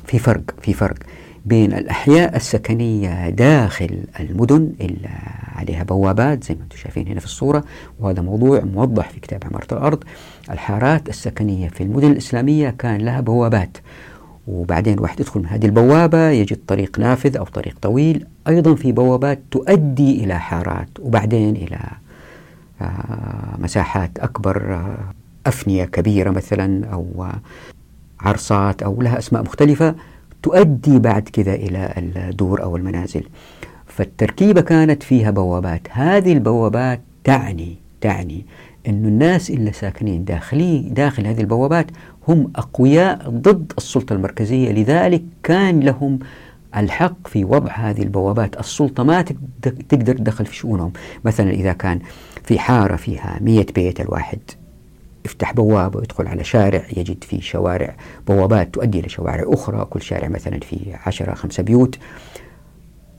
في فرق في فرق بين الأحياء السكنية داخل المدن اللي عليها بوابات زي ما انتم شايفين هنا في الصورة، وهذا موضوع موضح في كتاب عمارة الأرض. الحارات السكنية في المدن الإسلامية كان لها بوابات، وبعدين واحد يدخل من هذه البوابة يجد طريق نافذ أو طريق طويل، أيضا في بوابات تؤدي إلى حارات وبعدين إلى آه مساحات أكبر، آه أفنية كبيرة مثلا أو عرصات أو لها أسماء مختلفة تؤدي بعد كذا إلى الدور أو المنازل. فالتركيبة كانت فيها بوابات، هذه البوابات تعني تعني أن الناس اللي ساكنين داخلي داخل هذه البوابات هم أقوياء ضد السلطة المركزية، لذلك كان لهم الحق في وضع هذه البوابات. السلطة ما تقدر تدخل في شؤونهم. مثلا إذا كان في حارة فيها مئة بيت، الواحد يفتح بوابة ويدخل على شارع يجد فيه شوارع بوابات تؤدي لشوارع أخرى، كل شارع مثلا فيه عشرة خمسة بيوت.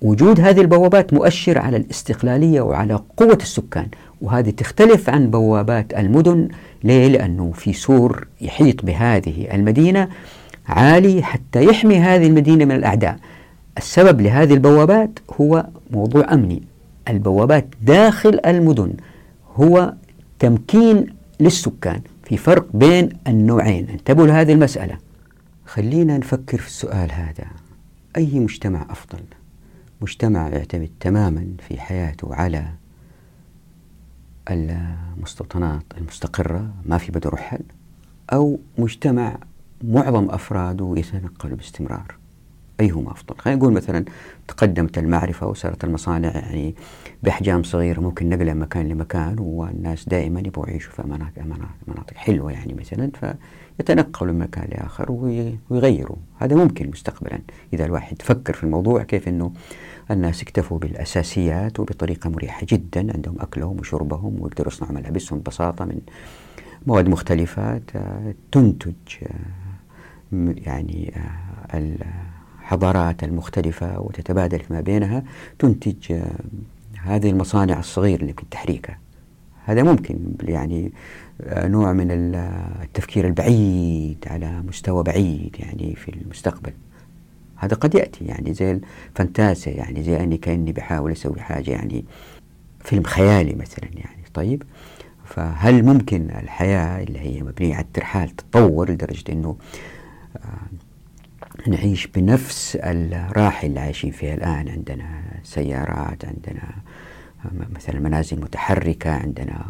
وجود هذه البوابات مؤشر على الاستقلالية وعلى قوة السكان، وهذه تختلف عن بوابات المدن. ليه؟ لأنه في سور يحيط بهذه المدينة عالي حتى يحمي هذه المدينة من الأعداء. السبب لهذه البوابات هو موضوع أمني. البوابات داخل المدن هو تمكين للسكان، في فرق بين النوعين، انتبهوا لهذه المسألة. خلينا نفكر في السؤال هذا، أي مجتمع أفضل؟ مجتمع يعتمد تماما في حياته على المستوطنات المستقرة ما في بدو رحل، أو مجتمع معظم أفراده يتنقل باستمرار؟ أيهما أفضل؟ خلينا نقول مثلا تقدمت المعرفة وصارت المصانع يعني بأحجام صغيرة ممكن نقلها من مكان لمكان، والناس دائما يبغوا يعيشوا في مناطق حلوة يعني مثلا، فيتنقلوا من مكان لآخر ويغيروا. هذا ممكن مستقبلا إذا الواحد فكر في الموضوع كيف أنه الناس اكتفوا بالأساسيات وبطريقة مريحة جدا، عندهم أكلهم وشربهم ويقدروا يصنعوا ملابسهم ببساطة من مواد مختلفة تنتج يعني الحضارات المختلفة وتتبادل ما بينها، تنتج هذه المصانع الصغيرة اللي يمكن تحريكها. هذا ممكن يعني نوع من التفكير البعيد على مستوى بعيد يعني في المستقبل. هذا قد يأتي يعني زي الفانتازيا، يعني زي أني كأني بحاول أسوي حاجة يعني فيلم خيالي مثلا يعني. طيب، فهل ممكن الحياة اللي هي مبنية على الترحال تتطور لدرجة أنه نعيش بنفس الراحة اللي عايشين فيها الآن؟ عندنا سيارات، عندنا مثلا منازل متحركة، عندنا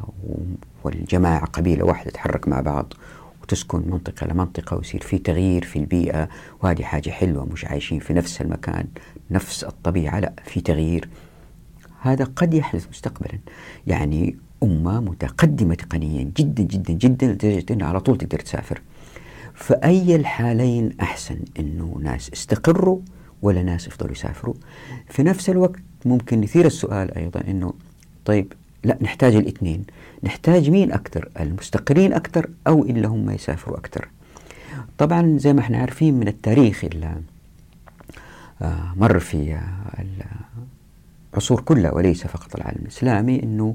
والجماعة قبيلة واحدة تتحرك مع بعض وتسكن منطقة لمنطقة ويصير في تغيير في البيئة، وهذه حاجة حلوة، مش عايشين في نفس المكان نفس الطبيعة، لا في تغيير. هذا قد يحدث مستقبلا. يعني أمة متقدمة تقنيا جدا جدا جدا لدرجة أنها على طول تقدر تسافر. فأي الحالين أحسن؟ أنه ناس استقروا ولا ناس يفضلوا يسافروا؟ في نفس الوقت ممكن يثير السؤال أيضا أنه طيب لا، نحتاج الاثنين، نحتاج مين أكثر، المستقرين أكثر أو إلا هم يسافروا أكثر؟ طبعا زي ما احنا عارفين من التاريخ اللي مر في العصور كلها وليس فقط العالم الإسلامي، أنه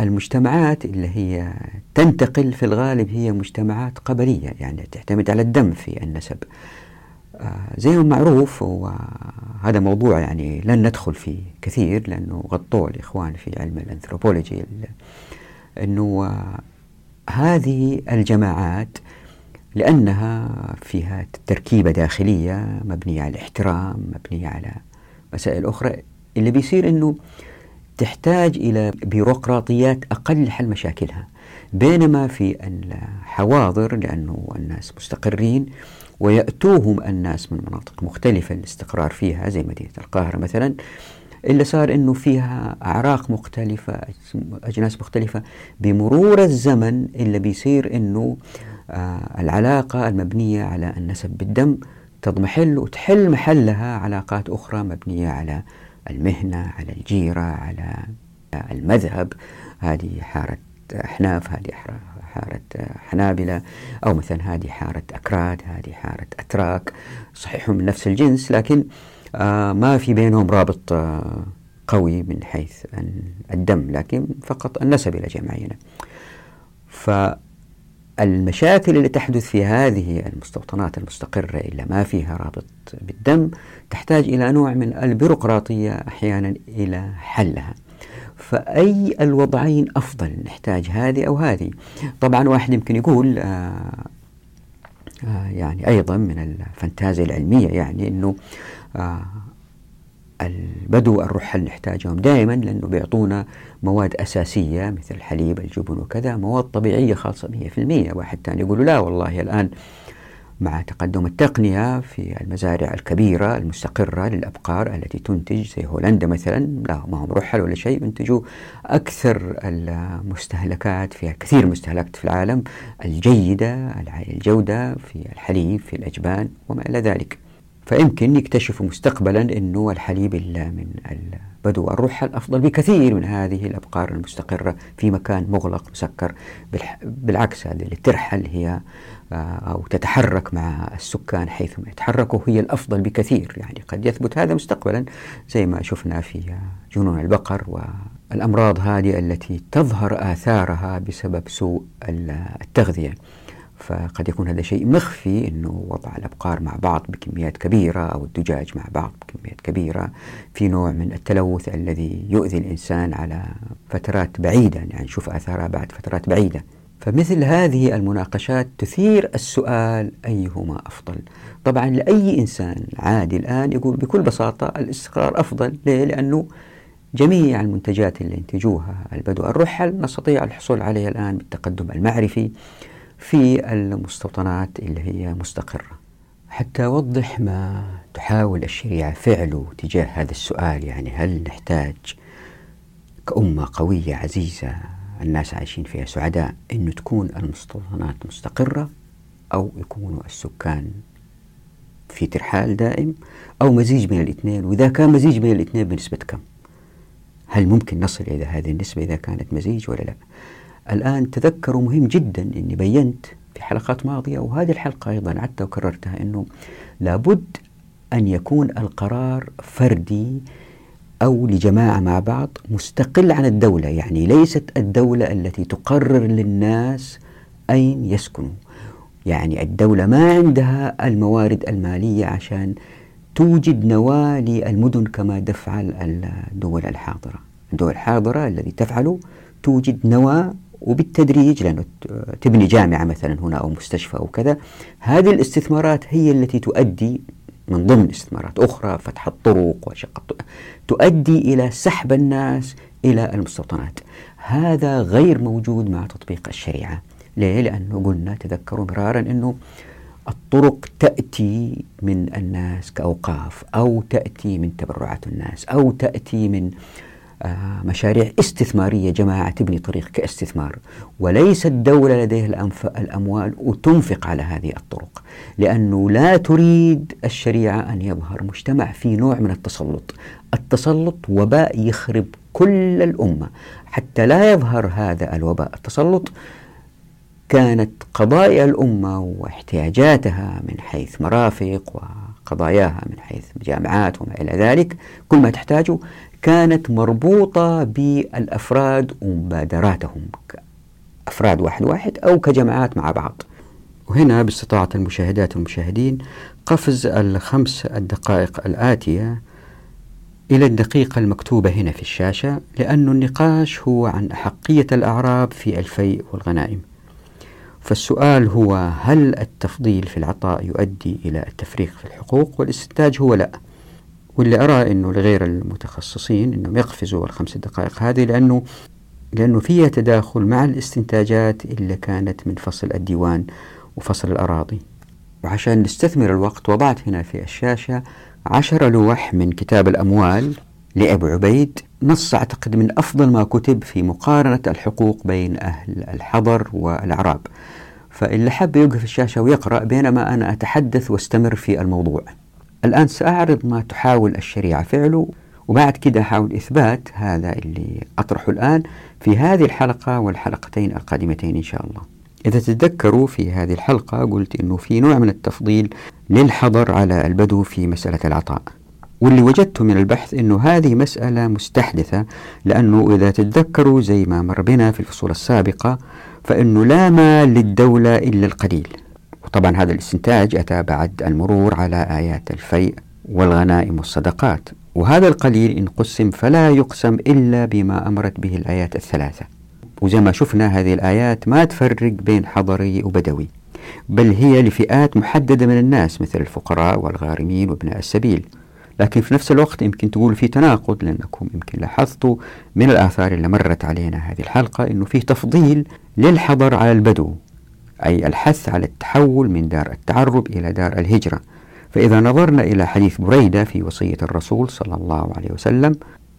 المجتمعات اللي هي تنتقل في الغالب هي مجتمعات قبلية، يعني تعتمد على الدم في النسب. زي المعروف، وهذا موضوع يعني لن ندخل فيه كثير لأنه غطوه الإخوان في علم الأنثروبولوجي، أنه هذه الجماعات لأنها فيها تركيبة داخلية مبنية على الاحترام مبنية على مسائل أخرى، اللي بيصير أنه تحتاج إلى بيروقراطيات أقل لحل مشاكلها، بينما في الحواضر لأنه الناس مستقرين ويأتوهم الناس من مناطق مختلفة الاستقرار فيها، زي مدينة القاهرة مثلا، اللي صار أنه فيها أعراق مختلفة أجناس مختلفة. بمرور الزمن اللي بيصير أنه العلاقة المبنية على النسب بالدم تضمحل وتحل محلها علاقات أخرى مبنية على المهنة، على الجيرة، على المذهب. هذه حارة أحناف، هذه حارة حنابلة، أو مثلا هذه حارة أكراد، هذه حارة أتراك، صحيح من نفس الجنس لكن ما في بينهم رابط قوي من حيث الدم، لكن فقط النسب إلى جماعينا. فالمشاكل اللي تحدث في هذه المستوطنات المستقرة إلا ما فيها رابط بالدم تحتاج إلى نوع من البيروقراطية أحيانا إلى حلها. فأي الوضعين أفضل؟ نحتاج هذه أو هذه؟ طبعا واحد يمكن يقول آآ آآ يعني أيضا من الفانتازيا العلمية، يعني أنه البدو الرحل نحتاجهم دائما لأنه بيعطونا مواد أساسية مثل الحليب الجبن وكذا، مواد طبيعية خالصة مئة بالمئة. واحد تاني يقول لا والله الآن مع تقدم التقنية في المزارع الكبيرة المستقرة للأبقار التي تنتج زي هولندا مثلا، لا ما هم رحل ولا شيء، ينتجوا أكثر المستهلكات، فيها كثير مستهلكات في العالم الجيدة الجودة في الحليب في الأجبان وما إلى ذلك. فيمكن يكتشفوا مستقبلا أنه الحليب من البدو الرحل أفضل بكثير من هذه الأبقار المستقرة في مكان مغلق مسكر. بالعكس هذه اللي ترحل هي أو تتحرك مع السكان حيثما يتحركوا هي الأفضل بكثير، يعني قد يثبت هذا مستقبلا زي ما شفنا في جنون البقر والأمراض هذه التي تظهر آثارها بسبب سوء التغذية. فقد يكون هذا شيء مخفي، أنه وضع الأبقار مع بعض بكميات كبيرة أو الدجاج مع بعض بكميات كبيرة في نوع من التلوث الذي يؤذي الإنسان على فترات بعيدة، يعني نشوف آثارها بعد فترات بعيدة. فمثل هذه المناقشات تثير السؤال أيهما أفضل؟ طبعا لأي إنسان عادي الآن يقول بكل بساطة الاستقرار أفضل. ليه؟ لأنه جميع المنتجات اللي ينتجوها البدو الرحل نستطيع الحصول عليها الآن بالتقدم المعرفي في المستوطنات اللي هي مستقرة. حتى أوضح ما تحاول الشريعة فعله تجاه هذا السؤال، يعني هل نحتاج كأمة قوية عزيزة الناس عايشين فيها سعداء أن تكون المستوطنات مستقرة، أو يكونوا السكان في ترحال دائم، أو مزيج بين الاثنين؟ وإذا كان مزيج بين الاثنين بنسبة كم؟ هل ممكن نصل إلى هذه النسبة إذا كانت مزيج ولا لا؟ الآن تذكروا مهم جدا أني بيّنت في حلقات ماضية وهذه الحلقة أيضا عدتها وكررتها أنه لابد أن يكون القرار فردي أو لجماعة مع بعض مستقل عن الدولة، يعني ليست الدولة التي تقرر للناس أين يسكنوا. يعني الدولة ما عندها الموارد المالية عشان توجد نواة للمدن كما تفعل الدول الحاضرة. الدول الحاضرة الذي تفعله توجد نواة وبالتدريج، لأنه تبني جامعة مثلا هنا أو مستشفى أو كذا، هذه الاستثمارات هي التي تؤدي من ضمن استثمارات أخرى فتح الطرق وشق تؤدي إلى سحب الناس إلى المستوطنات. هذا غير موجود مع تطبيق الشريعة. ليه؟ لأنه قلنا تذكروا مرارا أنه الطرق تأتي من الناس كأوقاف، أو تأتي من تبرعات الناس، أو تأتي من مشاريع استثمارية، جماعة تبني طريق كاستثمار، وليس الدولة لديها الأموال وتنفق على هذه الطرق، لأنه لا تريد الشريعة أن يظهر مجتمع في نوع من التسلط. التسلط وباء يخرب كل الأمة، حتى لا يظهر هذا الوباء التسلط. كانت قضايا الأمة واحتياجاتها من حيث مرافق وقضاياها من حيث جامعات وما إلى ذلك، كل ما تحتاجه كانت مربوطة بالأفراد ومبادراتهم أفراد واحد واحد أو كجماعات مع بعض. وهنا باستطاعة المشاهدات والمشاهدين قفز الخمس الدقائق الآتية إلى الدقيقة المكتوبة هنا في الشاشة، لأن النقاش هو عن أحقية الأعراب في الفيء والغنائم. فالسؤال هو هل التفضيل في العطاء يؤدي إلى التفريق في الحقوق؟ والاستنتاج هو لا. واللي أرى أنه لغير المتخصصين أنهم يقفزوا الخمس دقائق هذه لأنه لأنه فيها تداخل مع الاستنتاجات اللي كانت من فصل الديوان وفصل الأراضي. وعشان نستثمر الوقت وضعت هنا في الشاشة عشر لوح من كتاب الأموال لأبو عبيد، نص أعتقد من أفضل ما كتب في مقارنة الحقوق بين أهل الحضر والأعراب. فاللي حب يوقف الشاشة ويقرأ بينما أنا أتحدث واستمر في الموضوع. الآن سأعرض ما تحاول الشريعة فعله، وبعد كده أحاول إثبات هذا اللي أطرحه الآن في هذه الحلقة والحلقتين القادمتين إن شاء الله. إذا تتذكروا في هذه الحلقة قلت إنه في نوع من التفضيل للحضر على البدو في مسألة العطاء، واللي وجدته من البحث إنه هذه مسألة مستحدثة، لأنه إذا تتذكروا زي ما مر بنا في الفصول السابقة فإنه لا مال للدولة إلا القليل. وطبعا هذا الاستنتاج أتى بعد المرور على آيات الفيء والغنائم والصدقات، وهذا القليل إن قسم فلا يقسم إلا بما أمرت به الآيات الثلاثة. وزي ما شفنا هذه الآيات ما تفرق بين حضري وبدوي، بل هي لفئات محددة من الناس مثل الفقراء والغارمين وابناء السبيل. لكن في نفس الوقت يمكن تقول في تناقض، لأنكم يمكن لاحظتوا من الآثار اللي مرت علينا هذه الحلقة أنه فيه تفضيل للحضر على البدو أي الحث على التحول من دار التعرب إلى دار الهجرة. فإذا نظرنا إلى حديث بريدة في وصية الرسول صلى الله عليه وسلم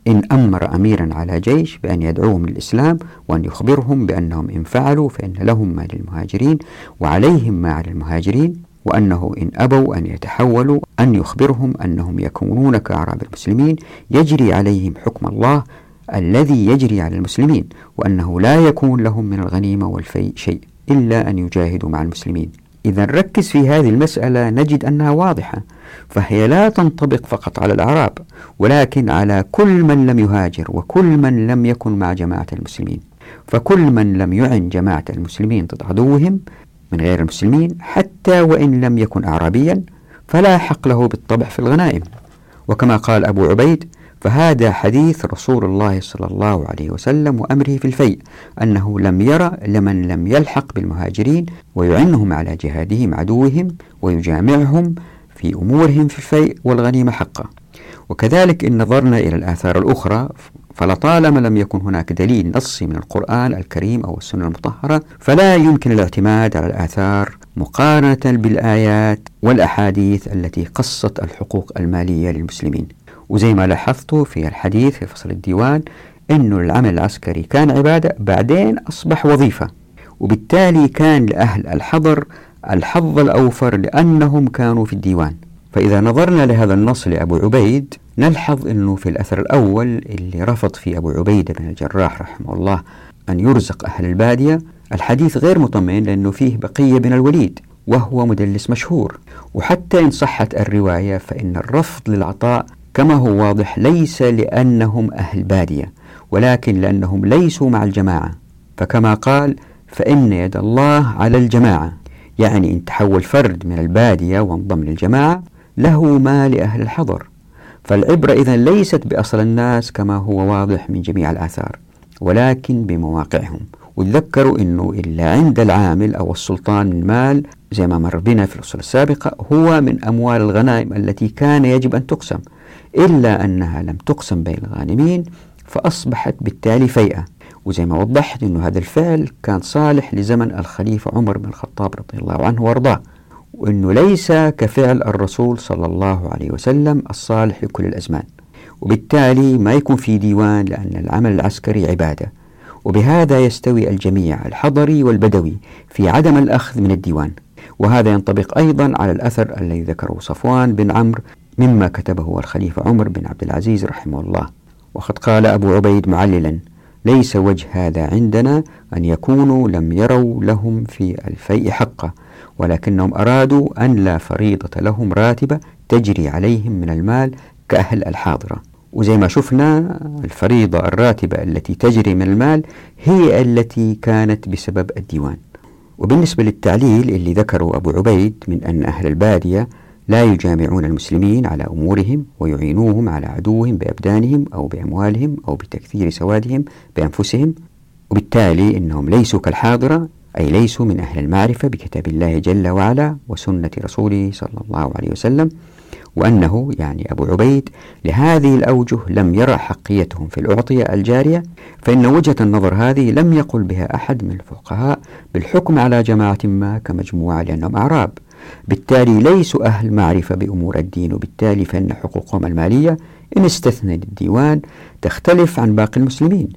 إن أمر أميرا على جيش بأن يدعوهم للإسلام وأن يخبرهم بأنهم إن فعلوا فإن لهم ما للمهاجرين وعليهم ما على المهاجرين، وأنه إن أبوا أن يتحولوا أن يخبرهم أنهم يكونون كأعراب المسلمين يجري عليهم حكم الله الذي يجري على المسلمين، وأنه لا يكون لهم من الغنيمة والفيء شيء إلا أن يجاهدوا مع المسلمين. إذا نركز في هذه المسألة نجد أنها واضحة، فهي لا تنطبق فقط على الأعراب ولكن على كل من لم يهاجر وكل من لم يكن مع جماعة المسلمين. فكل من لم يعن جماعة المسلمين ضد عدوهم من غير المسلمين حتى وإن لم يكن أعرابيا فلا حق له بالطبع في الغنائم. وكما قال أبو عبيد فهذا حديث رسول الله صلى الله عليه وسلم وأمره في الفيء، أنه لم يرى لمن لم يلحق بالمهاجرين ويعنهم على جهادهم عدوهم ويجامعهم في أمورهم في الفيء والغنيمة حقه. وكذلك إن نظرنا إلى الآثار الأخرى فلطالما لم يكن هناك دليل نصي من القرآن الكريم أو السنة المطهرة فلا يمكن الاعتماد على الآثار مقارنة بالآيات والأحاديث التي قصت الحقوق المالية للمسلمين. وزي ما لاحظت في الحديث في فصل الديوان أنه العمل العسكري كان عبادة بعدين أصبح وظيفة، وبالتالي كان لأهل الحضر الحظ الأوفر لأنهم كانوا في الديوان. فإذا نظرنا لهذا النص لأبو عبيد نلحظ أنه في الأثر الأول اللي رفض فيه أبو عبيدة بن الجراح رحمه الله أن يرزق أهل البادية الحديث غير مطمئن، لأنه فيه بقية بن الوليد وهو مدلس مشهور، وحتى إن صحت الرواية فإن الرفض للعطاء كما هو واضح ليس لأنهم أهل بادية ولكن لأنهم ليسوا مع الجماعة. فكما قال فإن يد الله على الجماعة، يعني إن تحول فرد من البادية وانضم للجماعة له ما لأهل الحضر. فالعبرة إذن ليست بأصل الناس كما هو واضح من جميع الآثار ولكن بمواقعهم. وتذكروا أنه إلا عند العامل أو السلطان المال زي ما مر بنا في الأصول السابقة هو من أموال الغنائم التي كان يجب أن تقسم، إلا أنها لم تقسم بين الغانمين فأصبحت بالتالي فيئة. وزي ما وضحت أنه هذا الفعل كان صالح لزمن الخليفة عمر بن الخطاب رضي الله عنه وارضاه، وأنه ليس كفعل الرسول صلى الله عليه وسلم الصالح لكل الأزمان، وبالتالي ما يكون في ديوان لأن العمل العسكري عبادة، وبهذا يستوي الجميع الحضري والبدوي في عدم الأخذ من الديوان. وهذا ينطبق أيضا على الأثر الذي ذكره صفوان بن عمرو مما كتبه الخليفة عمر بن عبد العزيز رحمه الله، وقد قال أبو عبيد معللا ليس وجه هذا عندنا أن يكونوا لم يروا لهم في الفيء حقه، ولكنهم أرادوا أن لا فريضة لهم راتبة تجري عليهم من المال كأهل الحاضرة. وزي ما شفنا الفريضة الراتبة التي تجري من المال هي التي كانت بسبب الديوان. وبالنسبة للتعليل اللي ذكره أبو عبيد من أن أهل البادية لا يجامعون المسلمين على أمورهم ويعينوهم على عدوهم بأبدانهم أو بأموالهم أو بتكثير سوادهم بأنفسهم، وبالتالي إنهم ليسوا كالحاضرة أي ليسوا من أهل المعرفة بكتاب الله جل وعلا وسنة رسوله صلى الله عليه وسلم، وأنه يعني أبو عبيد لهذه الأوجه لم يرى حقيتهم في الأعطية الجارية، فإن وجهة النظر هذه لم يقل بها أحد من الفقهاء بالحكم على جماعة ما كمجموعة لأنهم أعراب، بالتالي ليسوا أهل معرفة بأمور الدين، وبالتالي فإن حقوقهم المالية إن استثنى الديوان تختلف عن باقي المسلمين.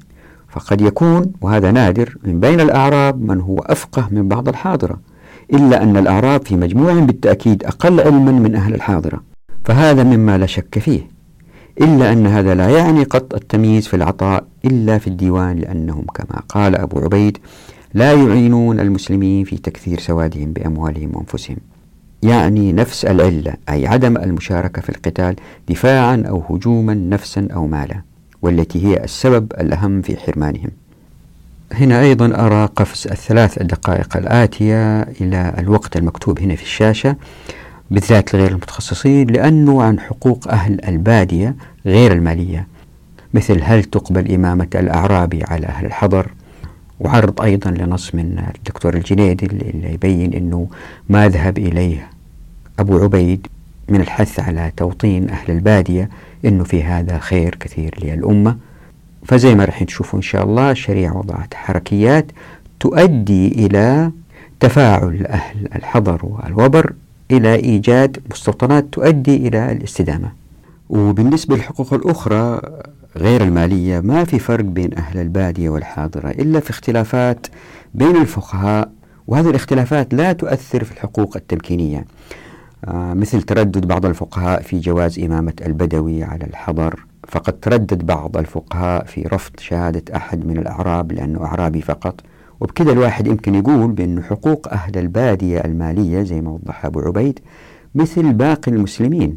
فقد يكون وهذا نادر من بين الأعراب من هو أفقه من بعض الحاضرة، إلا أن الأعراب في مجموعهم بالتأكيد أقل علما من أهل الحاضرة، فهذا مما لا شك فيه، إلا أن هذا لا يعني قط التمييز في العطاء إلا في الديوان، لأنهم كما قال أبو عبيد لا يعينون المسلمين في تكثير سوادهم بأموالهم وأنفسهم، يعني نفس العلة أي عدم المشاركة في القتال دفاعا أو هجوما نفسا أو مالا، والتي هي السبب الأهم في حرمانهم. هنا أيضا أرى قفز الثلاث الدقائق الآتية إلى الوقت المكتوب هنا في الشاشة بالذات لغير المتخصصين، لأنه عن حقوق أهل البادية غير المالية، مثل هل تقبل إمامة الأعرابي على أهل الحضر، وعرض أيضا لنص من الدكتور الجنيدي اللي يبين أنه ما ذهب إليه أبو عبيد من الحث على توطين أهل البادية أنه في هذا خير كثير للأمة. فزي ما رح نشوفه إن شاء الله الشريعة وضعت حركيات تؤدي إلى تفاعل أهل الحضر والوبر إلى إيجاد مستوطنات تؤدي إلى الاستدامة. وبالنسبة للحقوق الأخرى غير المالية ما في فرق بين أهل البادية والحاضرة إلا في اختلافات بين الفقهاء، وهذه الاختلافات لا تؤثر في الحقوق التمكينية، مثل تردد بعض الفقهاء في جواز إمامة البدوي على الحضر، فقد تردد بعض الفقهاء في رفض شهادة أحد من الأعراب لأنه أعرابي فقط. وبكذا الواحد يمكن يقول بأن حقوق أهل البادية المالية زي ما وضح أبو عبيد مثل باقي المسلمين،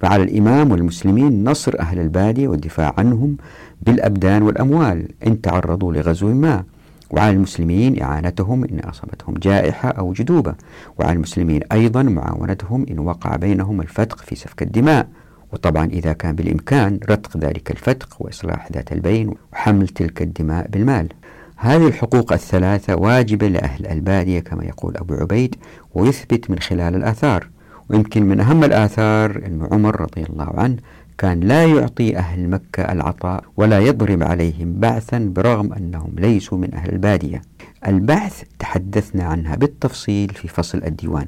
فعلى الإمام والمسلمين نصر أهل البادية والدفاع عنهم بالأبدان والأموال إن تعرضوا لغزو ما، وعلى المسلمين إعانتهم إن أصابتهم جائحة أو جدوبة، وعلى المسلمين أيضا معاونتهم إن وقع بينهم الفتق في سفك الدماء، وطبعا إذا كان بالإمكان رتق ذلك الفتق وإصلاح ذات البين وحمل تلك الدماء بالمال. هذه الحقوق الثلاثة واجبة لأهل البادية كما يقول أبو عبيد، ويثبت من خلال الآثار. ويمكن من أهم الآثار أن عمر رضي الله عنه كان لا يعطي أهل مكة العطاء ولا يضرب عليهم بعثا برغم أنهم ليسوا من أهل البادية. البعث تحدثنا عنها بالتفصيل في فصل الديوان،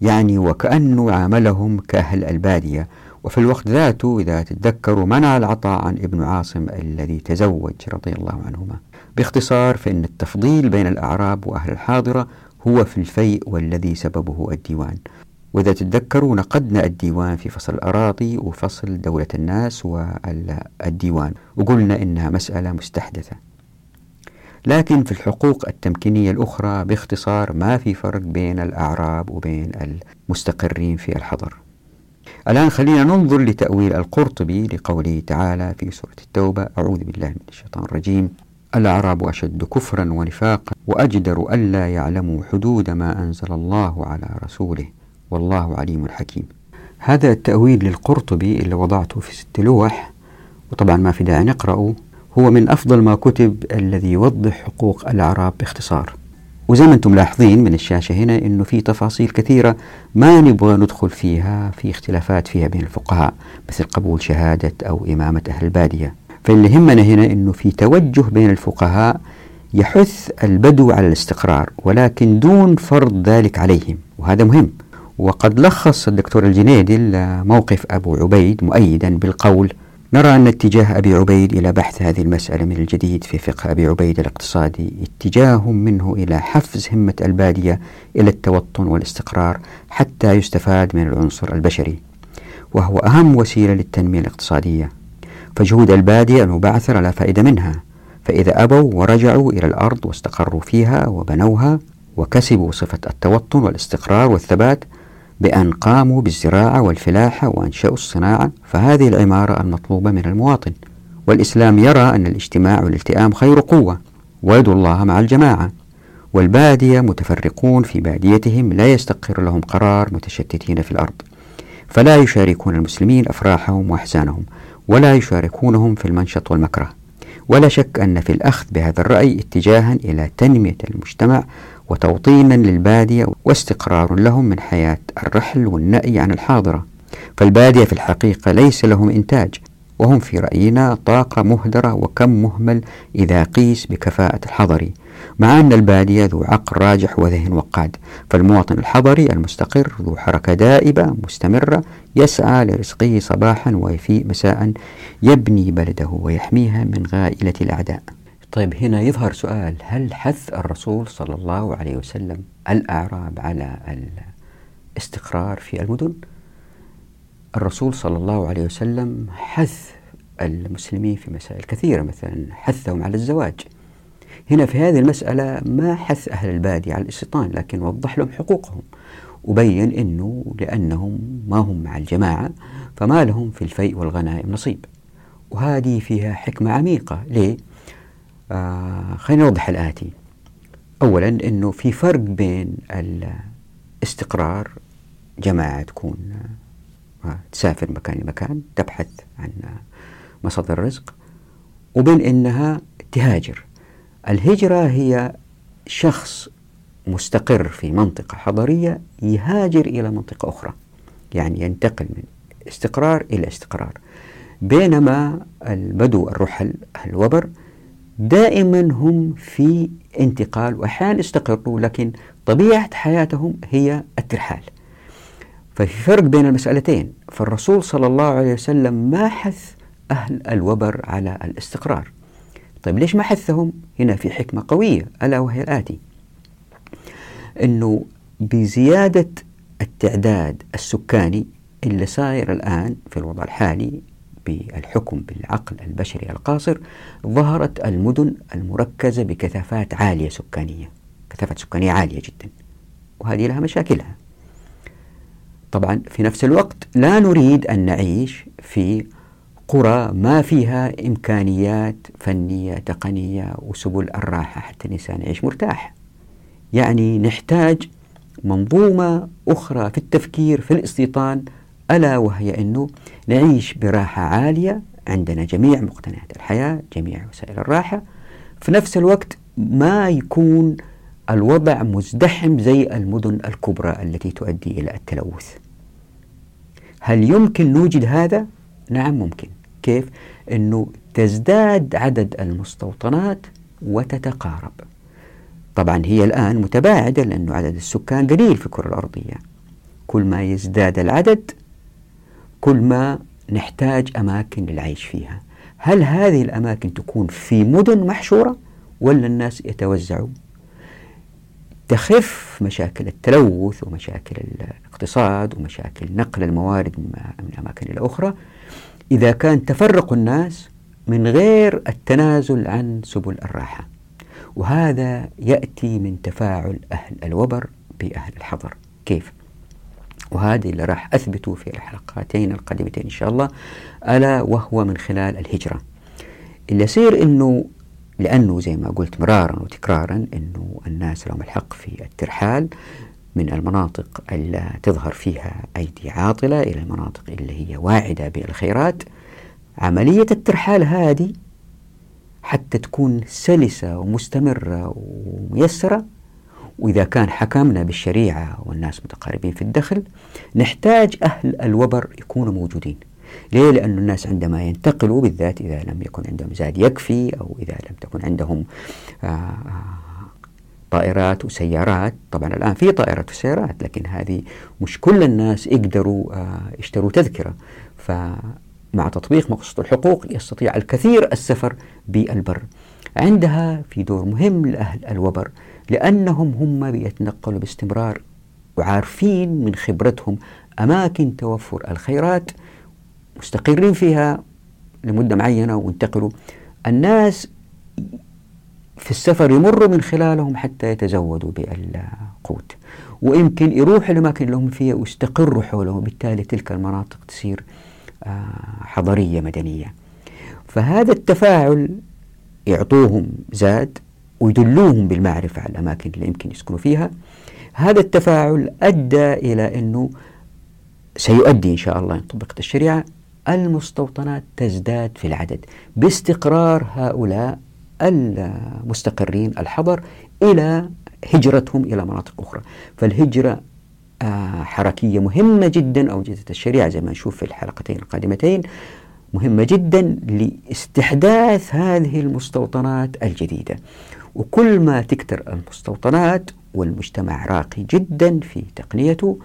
يعني وكأنه عاملهم كأهل البادية. وفي الوقت ذاته إذا تتذكروا منع العطاء عن ابن عاصم الذي تزوج رضي الله عنهما. باختصار فإن التفضيل بين الأعراب وأهل الحاضرة هو في الفيء والذي سببه الديوان. وإذا تتذكروا نقدنا الديوان في فصل الأراضي وفصل دولة الناس والديوان، وقلنا إنها مسألة مستحدثة. لكن في الحقوق التمكينية الأخرى باختصار ما في فرق بين الأعراب وبين المستقرين في الحضر. الآن خلينا ننظر لتأويل القرطبي لقوله تعالى في سورة التوبة: أعوذ بالله من الشيطان الرجيم، الأعراب أشد كفرا ونفاقا وأجدر ألا يعلموا حدود ما أنزل الله على رسوله والله عليم حكيم. هذا التأويل للقرطبي اللي وضعته في ست لوح وطبعا ما في داعي نقرأه، هو من أفضل ما كتب الذي يوضح حقوق الأعراب باختصار. وزي ما أنتم لاحظين من الشاشة هنا أنه في تفاصيل كثيرة ما نبغى ندخل فيها، في اختلافات فيها بين الفقهاء مثل قبول شهادة أو إمامة أهل البادية. فاللي همنا هنا أنه في توجه بين الفقهاء يحث البدو على الاستقرار ولكن دون فرض ذلك عليهم، وهذا مهم. وقد لخص الدكتور الجنيدي موقف أبو عبيد مؤيدا بالقول: نرى أن اتجاه أبي عبيد إلى بحث هذه المسألة من الجديد في فقه أبي عبيد الاقتصادي اتجاههم منه إلى حفز همة البادية إلى التوطن والاستقرار حتى يستفاد من العنصر البشري، وهو أهم وسيلة للتنمية الاقتصادية، فجهود البادية المبعثر لا فائدة منها. فإذا أبوا ورجعوا إلى الأرض واستقروا فيها وبنوها وكسبوا صفة التوطن والاستقرار والثبات بأن قاموا بالزراعة والفلاحة وأنشأوا الصناعة، فهذه العمارة المطلوبة من المواطن. والإسلام يرى أن الاجتماع والالتئام خير قوة، ويد الله مع الجماعة، والبادية متفرقون في باديتهم لا يستقر لهم قرار، متشتتين في الأرض، فلا يشاركون المسلمين أفراحهم وأحزانهم ولا يشاركونهم في المنشط والمكره. ولا شك أن في الأخذ بهذا الرأي اتجاها إلى تنمية المجتمع وتوطينا للبادية واستقرار لهم من حياة الرحل والنأي عن الحاضرة، فالبادية في الحقيقة ليس لهم إنتاج، وهم في رأينا طاقة مهدرة وكم مهمل إذا قيس بكفاءة الحضري، مع أن البادية ذو عقل راجح وذهن وقاد، فالمواطن الحضري المستقر ذو حركة دائبة مستمرة يسعى لرزقه صباحا ويفيء مساء، يبني بلده ويحميها من غائلة الأعداء. طيب هنا يظهر سؤال: هل حث الرسول صلى الله عليه وسلم الأعراب على الاستقرار في المدن؟ الرسول صلى الله عليه وسلم حث المسلمين في مسائل كثيرة، مثلا حثهم على الزواج. هنا في هذه المسألة ما حث أهل البادية على الاستيطان، لكن وضح لهم حقوقهم وبين أنه لأنهم ما هم مع الجماعة فما لهم في الفيء والغنائم نصيب. وهذه فيها حكمة عميقة. ليه؟ آه خلينا نوضح الآتي. أولا أنه في فرق بين الاستقرار، جماعة تكون آه تسافر مكان لمكان تبحث عن مصادر الرزق، وبين أنها تهاجر. الهجرة هي شخص مستقر في منطقة حضرية يهاجر إلى منطقة أخرى، يعني ينتقل من استقرار إلى استقرار، بينما البدو الرحل الوبر دائما هم في انتقال، وأحيانا يستقروا لكن طبيعة حياتهم هي الترحال. ففي فرق بين المسألتين، فالرسول صلى الله عليه وسلم ما حث أهل الوبر على الاستقرار. طيب ليش ما حثهم؟ هنا في حكمة قوية، ألا وهي الآتي: أنه بزيادة التعداد السكاني اللي صاير الآن في الوضع الحالي بالحكم بالعقل البشري القاصر، ظهرت المدن المركزة بكثافات عالية سكانية، كثافات سكانية عالية جدا، وهذه لها مشاكلها. طبعا في نفس الوقت لا نريد أن نعيش في قرى ما فيها إمكانيات فنية تقنية وسبل الراحة حتى الإنسان يعيش مرتاح. يعني نحتاج منظومة أخرى في التفكير في الاستيطان، ألا وهي أنه نعيش براحة عالية، عندنا جميع مقتنيات الحياة، جميع وسائل الراحة، في نفس الوقت ما يكون الوضع مزدحم زي المدن الكبرى التي تؤدي إلى التلوث. هل يمكن نوجد هذا؟ نعم ممكن. كيف؟ أنه تزداد عدد المستوطنات وتتقارب. طبعا هي الآن متباعدة لأنه عدد السكان قليل في الكرة الأرضية، كل ما يزداد العدد كل ما نحتاج أماكن للعيش فيها. هل هذه الأماكن تكون في مدن محشورة ولا الناس يتوزعوا؟ تخف مشاكل التلوث ومشاكل الاقتصاد ومشاكل نقل الموارد من أماكن إلى أخرى إذا كان تفرق الناس من غير التنازل عن سبل الراحة، وهذا يأتي من تفاعل أهل الوبر بأهل الحضر. كيف؟ وهذا اللي راح أثبته في الحلقاتين القادمتين إن شاء الله، ألا وهو من خلال الهجرة. اللي يصير إنه لأنه زي ما قلت مرارا وتكرارا إنه الناس لهم الحق في الترحال من المناطق اللي تظهر فيها أيدي عاطلة إلى المناطق اللي هي واعدة بالخيرات. عملية الترحال هذه حتى تكون سلسة ومستمرة وميسرة، وإذا كان حكمنا بالشريعة والناس متقاربين في الدخل، نحتاج أهل الوبر يكونوا موجودين. ليه؟ لأن الناس عندما ينتقلوا، بالذات إذا لم يكن عندهم زاد يكفي أو إذا لم تكن عندهم آه طائرات وسيارات. طبعا الآن في طائرات وسيارات، لكن هذه مش كل الناس يقدروا آه يشتروا تذكرة، فمع تطبيق مقصود الحقوق يستطيع الكثير السفر بالبر. عندها في دور مهم لأهل الوبر، لأنهم هم بيتنقلوا باستمرار وعارفين من خبرتهم أماكن توفر الخيرات، مستقرين فيها لمدة معينة وانتقلوا. الناس في السفر يمروا من خلالهم حتى يتزودوا بالقوت، ويمكن يروحوا الأماكن اللي هم فيها ويستقروا حولهم، وبالتالي تلك المناطق تصير حضرية مدنية. فهذا التفاعل يعطوهم زاد ويدلوهم بالمعرفة على الأماكن اللي يمكن يسكنوا فيها. هذا التفاعل أدى إلى أنه سيؤدي إن شاء الله إن طبقت الشريعة المستوطنات تزداد في العدد باستقرار هؤلاء المستقرين الحضر إلى هجرتهم إلى مناطق أخرى. فالهجرة حركية مهمة جدا أوجدت الشريعة زي ما نشوف في الحلقتين القادمتين، مهمة جدا لاستحداث هذه المستوطنات الجديدة. وكل ما تكتر المستوطنات والمجتمع راقي جدا في تقنيته،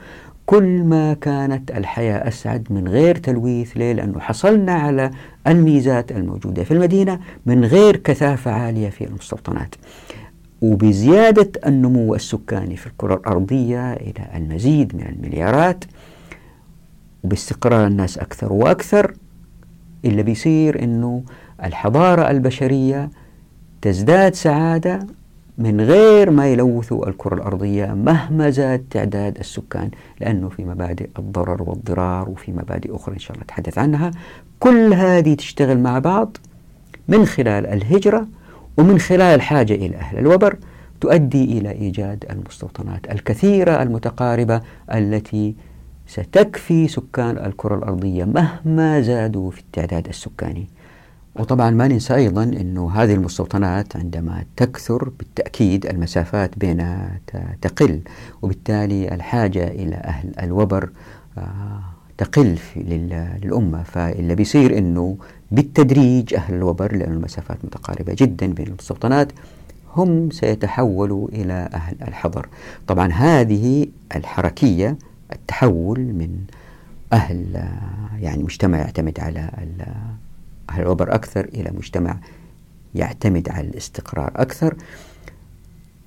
كل ما كانت الحياة أسعد من غير تلويث. ليه؟ لأنه حصلنا على الميزات الموجودة في المدينة من غير كثافة عالية في المستوطنات. وبزيادة النمو السكاني في الكرة الأرضية إلى المزيد من المليارات، وباستقرار الناس أكثر وأكثر، اللي بيصير أنه الحضارة البشرية تزداد سعادة من غير ما يلوثوا الكرة الأرضية مهما زاد تعداد السكان، لأنه في مبادئ الضرر والضرار وفي مبادئ أخرى إن شاء الله نتحدث عنها. كل هذه تشتغل مع بعض من خلال الهجرة ومن خلال الحاجة إلى أهل الوبر، تؤدي إلى إيجاد المستوطنات الكثيرة المتقاربة التي ستكفي سكان الكرة الأرضية مهما زادوا في التعداد السكاني. وطبعا ما ننسى أيضا أنه هذه المستوطنات عندما تكثر بالتأكيد المسافات بينها تقل، وبالتالي الحاجة إلى أهل الوبر تقل للأمة. فاللي بيصير أنه بالتدريج أهل الوبر، لأن المسافات متقاربة جدا بين السلطنات، هم سيتحولوا إلى أهل الحضر. طبعا هذه الحركية، التحول من أهل يعني مجتمع يعتمد على أهل الوبر أكثر إلى مجتمع يعتمد على الاستقرار أكثر،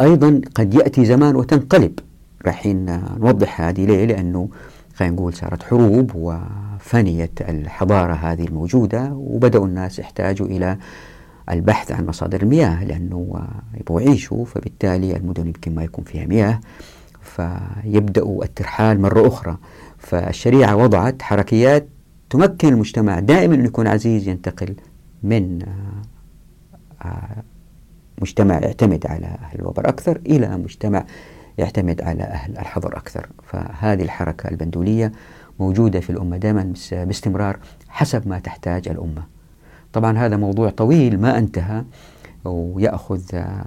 أيضا قد يأتي زمان وتنقلب. راحين نوضح هذه ليه، لأنه خلينا نقول صارت حروب وفنيت الحضارة هذه الموجودة، وبدأوا الناس يحتاجوا إلى البحث عن مصادر المياه لأنه يبغوا يعيشوا، فبالتالي المدن يمكن ما يكون فيها مياه، فيبدأوا الترحال مرة أخرى. فالشريعة وضعت حركيات تمكن المجتمع دائما أن يكون عزيز، ينتقل من مجتمع يعتمد على أهل الوبر أكثر إلى مجتمع يعتمد على أهل الحضر أكثر. فهذه الحركة البندولية موجودة في الأمة دائما باستمرار حسب ما تحتاج الأمة. طبعا هذا موضوع طويل ما انتهى ويأخذ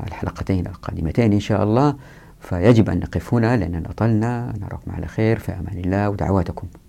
الحلقتين القادمتين إن شاء الله، فيجب أن نقف هنا لأننا أطلنا. نراكم على خير، في أمان الله ودعواتكم.